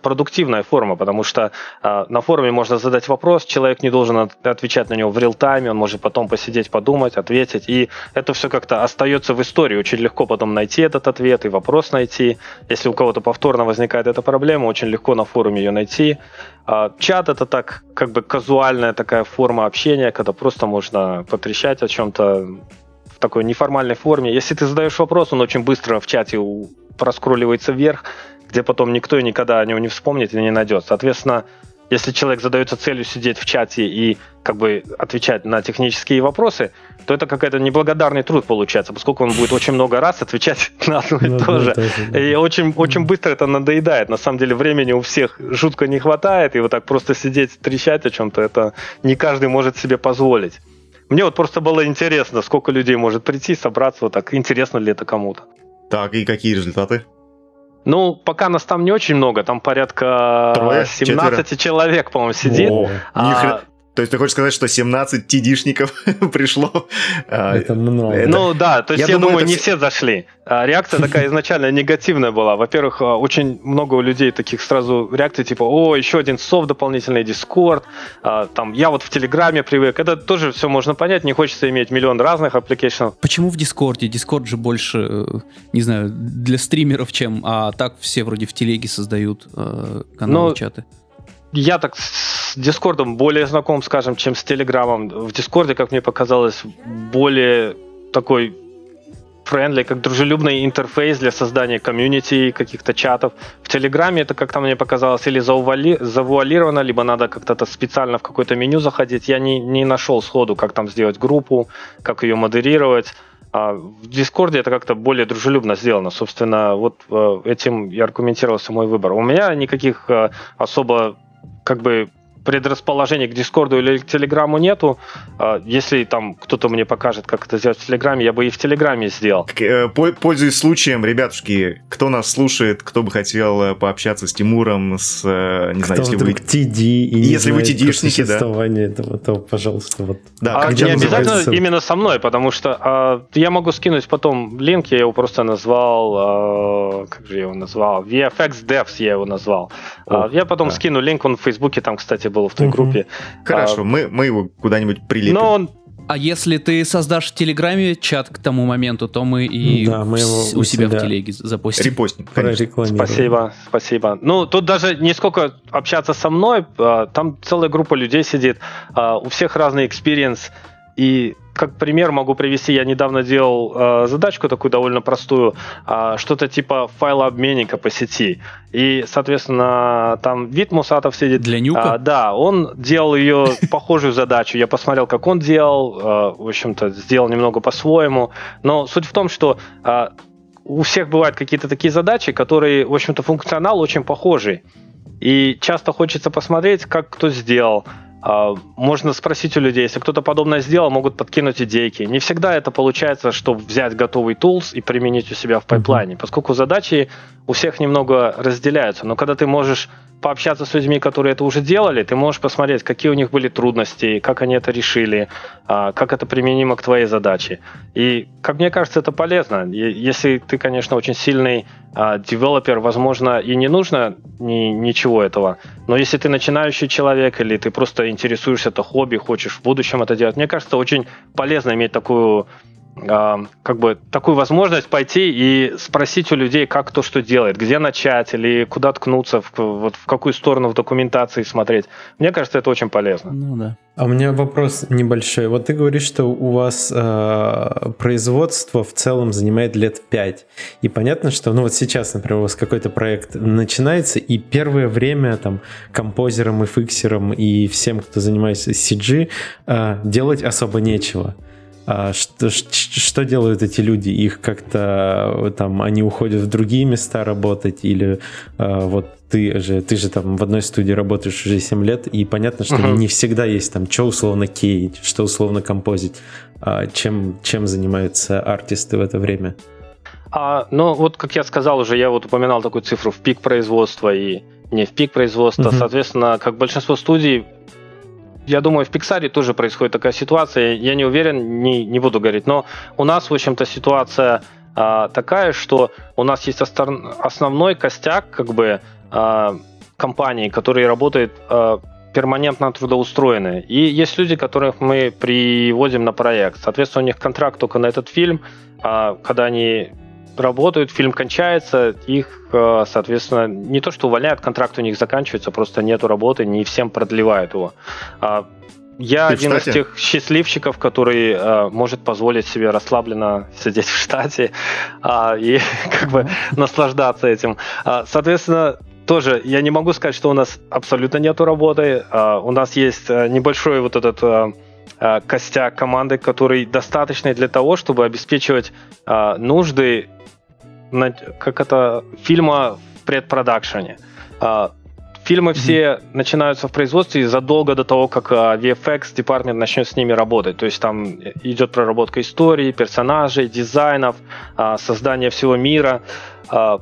продуктивная форма, потому что на форуме можно задать вопрос, человек не должен отвечать на него в реал-тайме, он может потом посидеть, подумать, ответить, и это все как-то остается в истории, очень легко потом найти этот ответ и вопрос найти. Если у кого-то повторно возникает эта проблема, очень легко на форуме ее найти. Чат — это так, как бы казуальная такая форма общения, когда просто можно потрещать о чем-то в такой неформальной форме. Если ты задаешь вопрос, он очень быстро в чате проскролливается вверх, где потом никто и никогда о нем не вспомнит и не найдет. Соответственно, если человек задается целью сидеть в чате и как бы отвечать на технические вопросы, то это какой-то неблагодарный труд получается, поскольку он будет очень много раз отвечать на одно и то же. И очень, очень быстро это надоедает. На самом деле времени у всех жутко не хватает, и вот так просто сидеть, трещать о чем-то, это не каждый может себе позволить. Мне вот просто было интересно, сколько людей может прийти, собраться вот так, интересно ли это кому-то. Так, и какие результаты? Ну, пока нас там не очень много, там порядка 17 человек, по-моему, сидит. О, То есть ты хочешь сказать, что 17 тидишников пришло? Это много. Ну да, то есть я думаю, не все зашли. Реакция такая изначально негативная была. Во-первых, очень много у людей таких сразу реакций, типа, о, еще один софт дополнительный, Discord, там, я вот в Телеграме привык. Это тоже все можно понять, не хочется иметь миллион разных аппликейшенов. Почему в Дискорде? Дискорд же больше, не знаю, для стримеров, чем, а так все вроде в Телеге создают каналы, чаты. Я так с Дискордом более знаком, скажем, чем с Телеграмом. В Дискорде, как мне показалось, более такой friendly, как дружелюбный интерфейс для создания комьюнити, каких-то чатов. В Телеграме это как-то мне показалось или завуалировано, либо надо как-то специально в какое-то меню заходить. Я не нашел сходу, как там сделать группу, как ее модерировать. А в Дискорде это как-то более дружелюбно сделано. Собственно, вот этим и аргументировался мой выбор. У меня никаких особо как бы предрасположений к Дискорду или к Телеграму нету. Если там кто-то мне покажет, как это сделать в Телеграме, я бы и в Телеграме сделал. Пользуясь случаем, ребятушки, кто нас слушает, кто бы хотел пообщаться с Тимуром, с, не знаю, если вы TD, и если вы TD-шники, да, этого, то, пожалуйста, вот. Да, не обязательно именно со мной, потому что я могу скинуть потом линк, я его просто назвал, как же я его назвал? VFX Devs я его назвал. Я потом скину линк, он в Фейсбуке, там, кстати, было в той группе. Хорошо, мы его куда-нибудь прилепим. А если ты создашь в Телеграме чат к тому моменту, то мы и мы его у себя в Телеге запустим. Репостим, конечно. Спасибо. Ну, тут даже не сколько общаться со мной, там целая группа людей сидит, у всех разный экспириенс. И как пример могу привести, я недавно делал задачку такую довольно простую, что-то типа файлообменника по сети. И, соответственно, там Вит Мусатов сидит. Для Нюка? Да, он делал ее похожую задачу. Я посмотрел, как он делал, в общем-то, сделал немного по-своему. Но суть в том, что у всех бывают какие-то такие задачи, которые, в общем-то, функционал очень похожий. И часто хочется посмотреть, как кто сделал. Можно спросить у людей, если кто-то подобное сделал, могут подкинуть идейки. Не всегда это получается, что взять готовый тулс и применить у себя в пайплайне, поскольку задачи у всех немного разделяются. Но когда ты можешь пообщаться с людьми, которые это уже делали, ты можешь посмотреть, какие у них были трудности, как они это решили, как это применимо к твоей задаче. И, как мне кажется, это полезно. Если ты, конечно, очень сильный девелопер, возможно, и не нужно ничего этого. Но если ты начинающий человек или ты просто интересуешься это хобби, хочешь в будущем это делать, мне кажется, очень полезно иметь такую... как бы такую возможность пойти и спросить у людей, как кто что делает, где начать или куда ткнуться, в какую сторону в документации смотреть. Мне кажется, это очень полезно. Ну да. А у меня вопрос небольшой. Вот ты говоришь, что у вас производство в целом занимает лет 5. И понятно, что, ну вот сейчас, например, у вас какой-то проект начинается, и первое время там композерам и фиксерам и всем, кто занимается CG, делать особо нечего. Что делают эти люди? Их как-то там они уходят в другие места работать, или вот ты же там в одной студии работаешь уже 7 лет, и понятно, что не всегда есть там, что условно кейт, что условно композить, чем занимаются артисты в это время? Ну, вот как я сказал уже, я вот упоминал такую цифру в пик производства и не в пик производства, соответственно, как большинство студий. Я думаю, в Пиксаре тоже происходит такая ситуация. Я не уверен, не буду говорить. Но у нас, в общем-то, ситуация такая, что у нас есть основной костяк как бы, компаний, которые работают перманентно трудоустроены. И есть люди, которых мы приводим на проект. Соответственно, у них контракт только на этот фильм. Когда они работают, фильм кончается, их, соответственно, не то что увольняют, контракт у них заканчивается, просто нету работы, не всем продлевают его. Я один из тех счастливчиков, который может позволить себе расслабленно сидеть в штате и как бы наслаждаться этим. Соответственно, тоже я не могу сказать, что у нас абсолютно нету работы. У нас есть небольшой вот этот... костяк команды, который достаточный для того, чтобы обеспечивать нужды фильма в предпродакшене. Фильмы все начинаются в производстве задолго до того, как VFX департмент начнет с ними работать. То есть там идет проработка истории, персонажей, дизайнов, создание всего мира.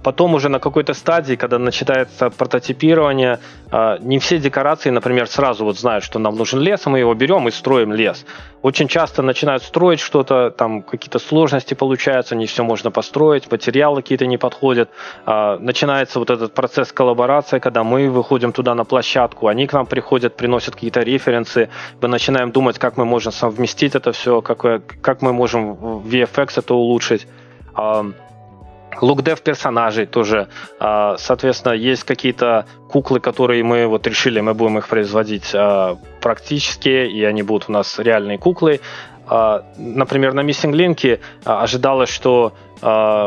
Потом уже на какой-то стадии, когда начинается прототипирование, не все декорации, например, сразу вот знают, что нам нужен лес, и мы его берем и строим лес. Очень часто начинают строить что-то, там какие-то сложности получаются, не все можно построить, материалы какие-то не подходят. Начинается вот этот процесс коллаборации, когда мы выходим туда на площадку, они к нам приходят, приносят какие-то референсы, мы начинаем думать, как мы можем совместить это все, как мы можем VFX это улучшить. Лукдев персонажей тоже, соответственно, есть какие-то куклы, которые мы вот решили, мы будем их производить практически, и они будут у нас реальные куклы. Например, на Missing Link ожидалось, что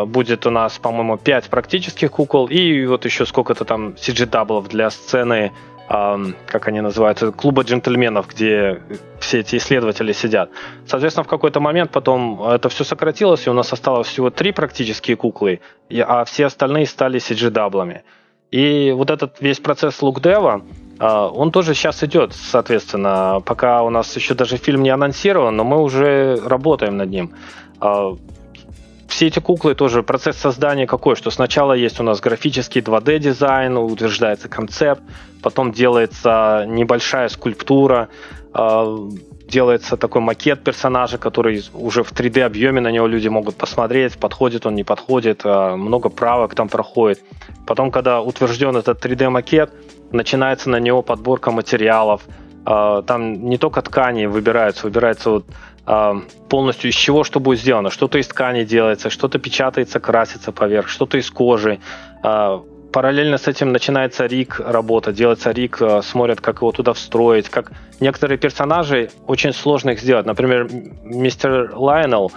будет у нас, по-моему, 5 практических кукол и вот еще сколько-то там CG-даблов для сцены, как они называются, клуба джентльменов, где все эти исследователи сидят. Соответственно, в какой-то момент потом это все сократилось, и у нас осталось всего 3 практические куклы, а все остальные стали CG-даблами. И вот этот весь процесс лукдева, он тоже сейчас идет, соответственно, пока у нас еще даже фильм не анонсирован, но мы уже работаем над ним. Все эти куклы тоже, процесс создания какой, что сначала есть у нас графический 2D дизайн, утверждается концепт, потом делается небольшая скульптура, делается такой макет персонажа, который уже в 3D объеме, на него люди могут посмотреть, подходит он, не подходит, много правок там проходит. Потом, когда утвержден этот 3D макет, начинается на него подборка материалов, там не только ткани выбираются вот полностью из чего что будет сделано. Что-то из ткани делается, что-то печатается, красится поверх, что-то из кожи. Параллельно с этим начинается рик работа, делается рик, смотрят, как его туда встроить, как некоторые персонажи, очень сложно их сделать. Например, мистер Лайонел,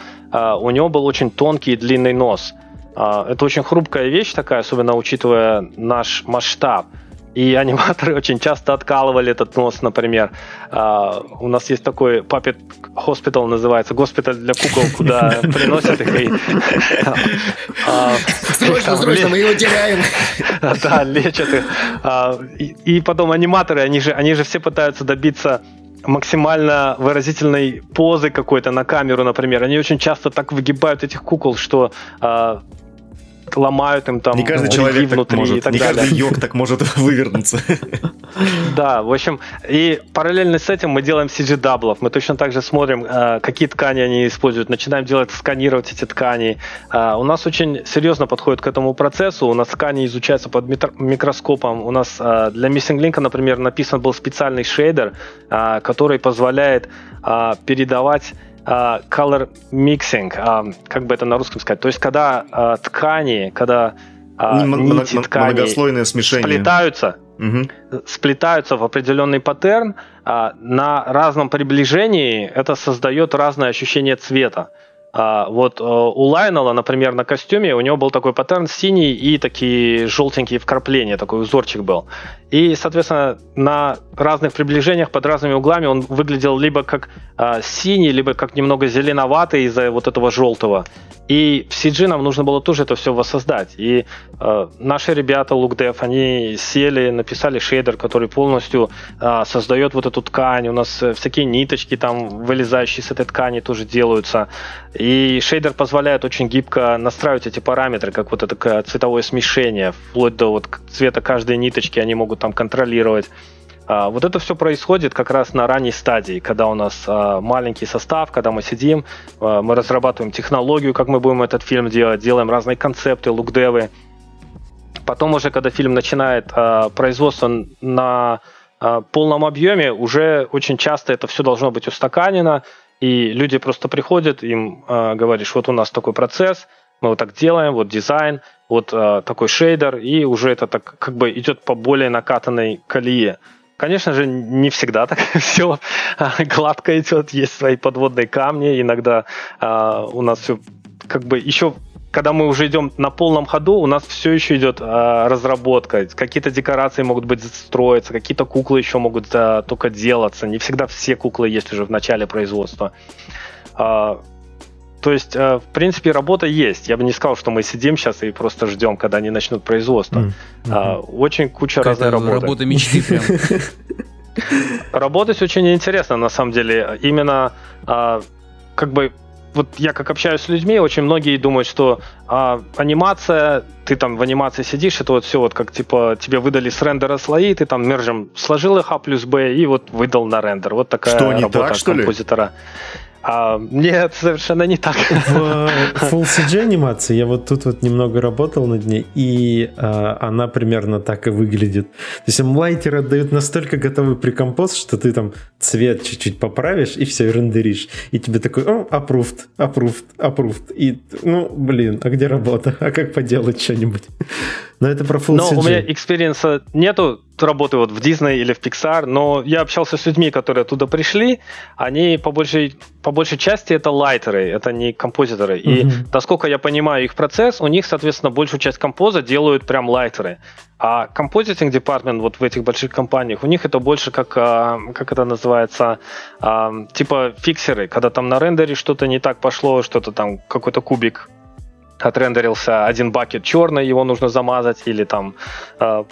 у него был очень тонкий и длинный нос. Это очень хрупкая вещь такая, особенно учитывая наш масштаб. И аниматоры очень часто откалывали этот нос, например. У нас есть такой Puppet Hospital, называется, госпиталь для кукол, куда приносят их и... Срочно, мы его теряем. Да, лечат их. И потом аниматоры, они же все пытаются добиться максимально выразительной позы какой-то на камеру, например. Они очень часто так выгибают этих кукол, что... ломают им там... Не каждый человек так может, не каждый йог так может вывернуться. Да, в общем, и параллельно с этим мы делаем CG-даблов, мы точно так же смотрим, какие ткани они используют, начинаем делать, сканировать эти ткани. У нас очень серьезно подходит к этому процессу, у нас ткани изучаются под микроскопом, у нас для Missing Link, например, написан был специальный шейдер, который позволяет передавать color mixing, как бы это на русском сказать, то есть когда ткани, когда нити ткани многослойное смешение сплетаются в определенный паттерн, на разном приближении это создает разное ощущение цвета. Вот у Лайнела, например, на костюме у него был такой паттерн синий и такие желтенькие вкрапления, такой узорчик был. И, соответственно, на разных приближениях под разными углами он выглядел либо как синий, либо как немного зеленоватый из-за вот этого желтого. И в CG нам нужно было тоже это все воссоздать. И наши ребята, LookDev, они сели, написали шейдер, который полностью создает вот эту ткань. У нас всякие ниточки там, вылезающие с этой ткани, тоже делаются. И шейдер позволяет очень гибко настраивать эти параметры, как вот это цветовое смешение, вплоть до вот цвета каждой ниточки они могут там контролировать. Вот это все происходит как раз на ранней стадии, когда у нас маленький состав, когда мы сидим, мы разрабатываем технологию, как мы будем этот фильм делать, делаем разные концепты, лукдевы. Потом уже, когда фильм начинает производство на полном объеме, уже очень часто это все должно быть устаканено, и люди просто приходят, им говоришь, вот у нас такой процесс, мы вот так делаем, вот дизайн, вот такой шейдер, и уже это так как бы идет по более накатанной колее. Конечно же, не всегда так все гладко идет, есть свои подводные камни, иногда у нас все как бы еще, когда мы уже идем на полном ходу, у нас все еще идет разработка, какие-то декорации могут быть строиться, какие-то куклы еще могут только делаться, не всегда все куклы есть уже в начале производства. То есть, в принципе, работа есть. Я бы не сказал, что мы сидим сейчас и просто ждем, когда они начнут производство. Очень куча разной работы. Работа мечты прям. Работать очень интересно, на самом деле. Именно как бы вот я как общаюсь с людьми, очень многие думают, что анимация, ты там в анимации сидишь, это вот все вот как типа тебе выдали с рендера слои, ты там мержем сложил их А плюс Б и вот выдал на рендер. Вот такая что, не работа так, композитора. Нет, совершенно не так. В Full CG анимации я вот тут вот немного работал над ней, и она примерно так и выглядит. То есть амлайтеры отдают настолько готовый прекомпоз, что ты там цвет чуть-чуть поправишь и все, и рендеришь. И тебе такой, approved. И, ну, блин, а где работа? А как поделать что-нибудь? Но это про Full CG. Но у меня экспириенса нету, работы вот в Disney или в Pixar, но я общался с людьми, которые оттуда пришли, они по большей части это лайтеры, это не композиторы. Mm-hmm. И насколько я понимаю их процесс, у них, соответственно, большую часть композа делают прям лайтеры. А композитинг департмент вот в этих больших компаниях, у них это больше как это называется, типа фиксеры, когда там на рендере что-то не так пошло, что-то там, какой-то кубик отрендерился, один бакет черный, его нужно замазать или там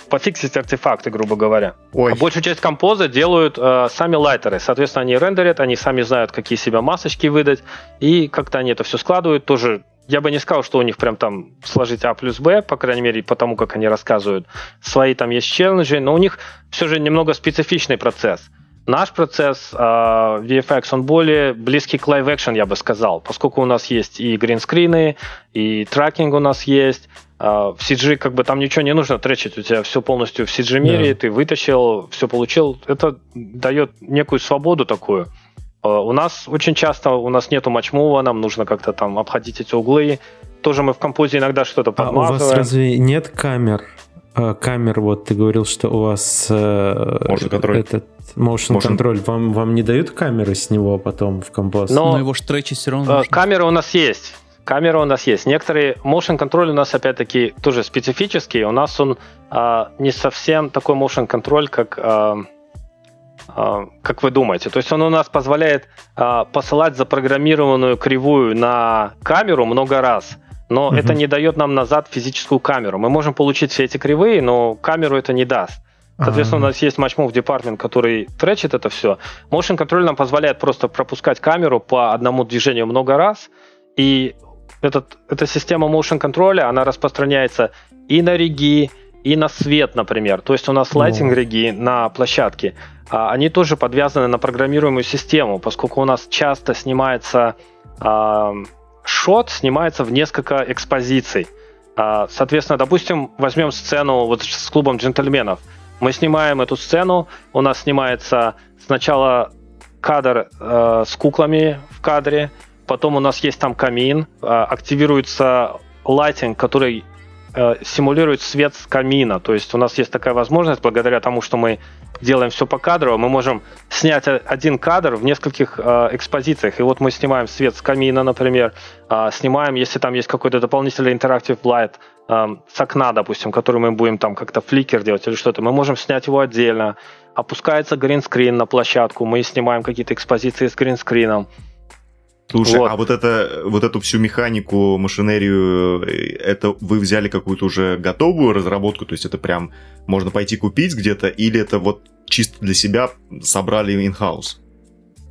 пофиксить артефакты, грубо говоря. А большую часть композа делают сами лайтеры. Соответственно, они рендерят, они сами знают, какие себя масочки выдать, и как-то они это все складывают. Тоже я бы не сказал, что у них прям там сложить А плюс Б, по крайней мере, по тому, как они рассказывают. Свои там есть челленджи, но у них все же немного специфичный процесс. Наш процесс VFX, он более близкий к лайв-экшен, я бы сказал, поскольку у нас есть и гринскрины, и трекинг у нас есть. В CG как бы там ничего не нужно тречить, у тебя все полностью в CG-мире, yeah. Ты вытащил, все получил. Это дает некую свободу такую. У нас очень часто, у нас нету матчмува, нам нужно как-то там обходить эти углы. Тоже мы в композе иногда что-то подмазываем. А у вас разве нет камер? Камер, вот ты говорил, что у вас этот motion control, вам не дают камеры с него потом в композ? Но его штречить все равно нужно. Камера у нас есть. Некоторые motion control у нас опять-таки тоже специфический. У нас он не совсем такой motion control, как вы думаете. То есть он у нас позволяет посылать запрограммированную кривую на камеру много раз. Но mm-hmm. это не дает нам назад физическую камеру. Мы можем получить все эти кривые, но камеру это не даст. Соответственно, у нас есть матчмув департмент, который тречит это все. Motion Control нам позволяет просто пропускать камеру по одному движению много раз. И эта система Motion Control, она распространяется и на риги, и на свет, например. То есть у нас лайтинг-риги на площадке. Они тоже подвязаны на программируемую систему, поскольку у нас часто снимается... Шот снимается в несколько экспозиций. Соответственно, допустим, возьмем сцену вот с клубом джентльменов. Мы снимаем эту сцену, у нас снимается сначала кадр с куклами в кадре, потом у нас есть там камин, активируется лайтинг, который симулирует свет с камина. То есть у нас есть такая возможность, благодаря тому, что мы делаем все по кадру, мы можем снять один кадр в нескольких экспозициях. И вот мы снимаем свет с камина, например, снимаем, если там есть какой-то дополнительный interactive light с окна, допустим, который мы будем там как-то фликер делать или что-то, мы можем снять его отдельно. Опускается гринскрин на площадку, мы снимаем какие-то экспозиции с гринскрином. Слушай, вот. А вот эту всю механику, машинерию, это вы взяли какую-то уже готовую разработку? То есть это прям можно пойти купить где-то? Или это вот чисто для себя собрали in-house?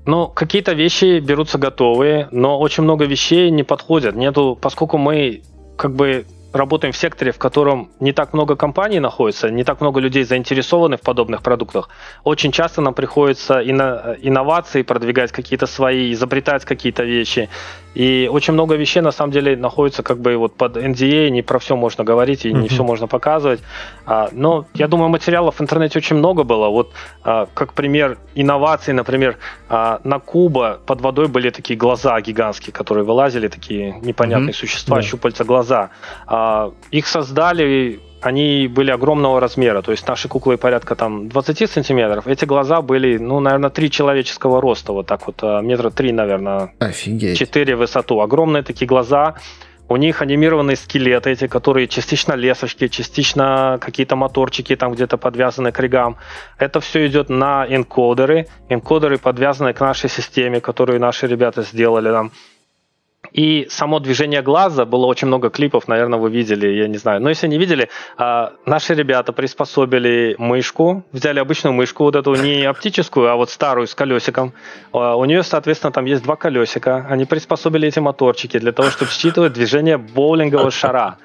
Ну, какие-то вещи берутся готовые, но очень много вещей не подходят. Нету, поскольку мы как бы работаем в секторе, в котором не так много компаний находится, не так много людей заинтересованы в подобных продуктах, очень часто нам приходится инновации продвигать какие-то свои, изобретать какие-то вещи. И очень много вещей, на самом деле, находится как бы вот под NDA, не про все можно говорить и не все можно показывать. Но я думаю, материалов в интернете очень много было. Вот как пример инноваций, например, на Куба под водой были такие глаза гигантские, которые вылазили, такие непонятные существа, щупальца глаза. Их создали, они были огромного размера, то есть наши куклы порядка там 20 сантиметров, эти глаза были, ну, наверное, 3 человеческого роста, вот так вот, метра 3, наверное, 4 в высоту, огромные такие глаза, у них анимированные скелеты эти, которые частично лесочки, частично какие-то моторчики там где-то подвязаны к ригам, это все идет на энкодеры подвязаны к нашей системе, которую наши ребята сделали там. И само движение глаза, было очень много клипов, наверное, вы видели, я не знаю. Но если не видели, наши ребята приспособили мышку, взяли обычную мышку, вот эту не оптическую, а вот старую с колесиком. У нее, соответственно, там есть два колесика. Они приспособили эти моторчики для того, чтобы считывать движение боулингового шара.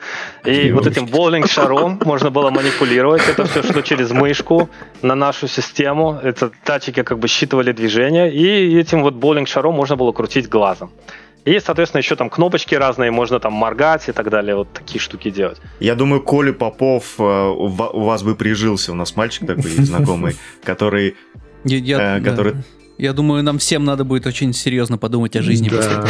И вот этим боулинг-шаром можно было манипулировать. Это все шло через мышку на нашу систему. Это датчики как бы считывали движение. И этим вот боулинг-шаром можно было крутить глазом. И, соответственно, еще там кнопочки разные, можно там моргать и так далее, вот такие штуки делать. Я думаю, Коля Попов у вас бы прижился, у нас мальчик такой знакомый, который... Я думаю, нам всем надо будет очень серьезно подумать о жизни после этого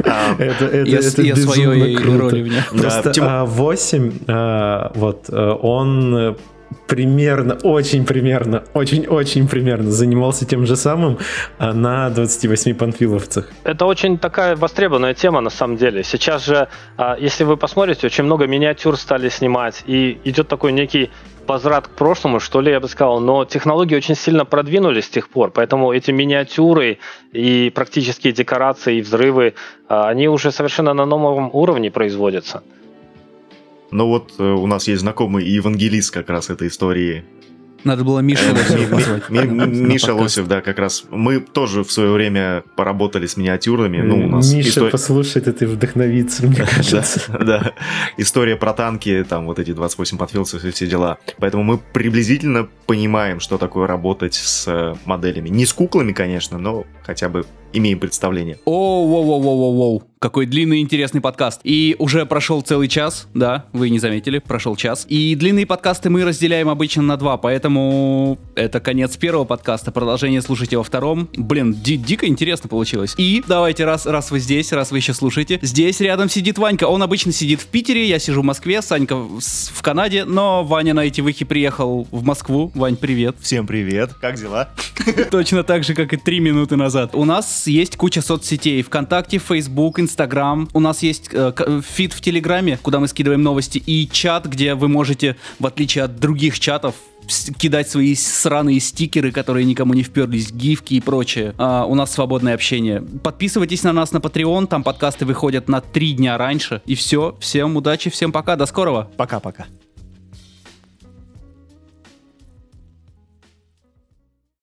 подкаста. Это безумно круто. Просто А8, вот, он... Очень примерно занимался тем же самым на 28 панфиловцах. Это очень такая востребованная тема на самом деле. Сейчас же, если вы посмотрите, очень много миниатюр стали снимать, и идет такой некий возврат к прошлому, что ли, я бы сказал, но технологии очень сильно продвинулись с тех пор, поэтому эти миниатюры и практические декорации, и взрывы, они уже совершенно на новом уровне производятся. Но вот у нас есть знакомый евангелист как раз этой истории. Надо было Мишу Лосева позвать. Миша Лосев, да, как раз. Мы тоже в свое время поработали с миниатюрами. Ну, у нас Миша послушает это и вдохновится, мне кажется. Да, история про танки, там вот эти 28 панфиловцев и все дела. Поэтому мы приблизительно понимаем, что такое работать с моделями. Не с куклами, конечно, но хотя бы имеем представление. Оу, какой длинный интересный подкаст. И уже прошел целый час, да, вы не заметили, прошел час. И длинные подкасты мы разделяем обычно на два, поэтому это конец первого подкаста, продолжение слушайте во втором. Блин, дико интересно получилось. И давайте, раз вы здесь, раз вы еще слушаете, здесь рядом сидит Ванька, он обычно сидит в Питере, я сижу в Москве, Санька в Канаде, но Ваня на эти выхи приехал в Москву. Вань, привет. Всем привет, как дела? Точно так же, как и 3 минуты назад. У нас есть куча соцсетей. ВКонтакте, Facebook, Instagram. У нас есть фид в Телеграме, куда мы скидываем новости. И чат, где вы можете, в отличие от других чатов, кидать свои сраные стикеры, которые никому не вперлись, гифки и прочее. У нас свободное общение. Подписывайтесь на нас на Patreon, там подкасты выходят на 3 дня раньше. И все. Всем удачи, всем пока. До скорого. Пока-пока.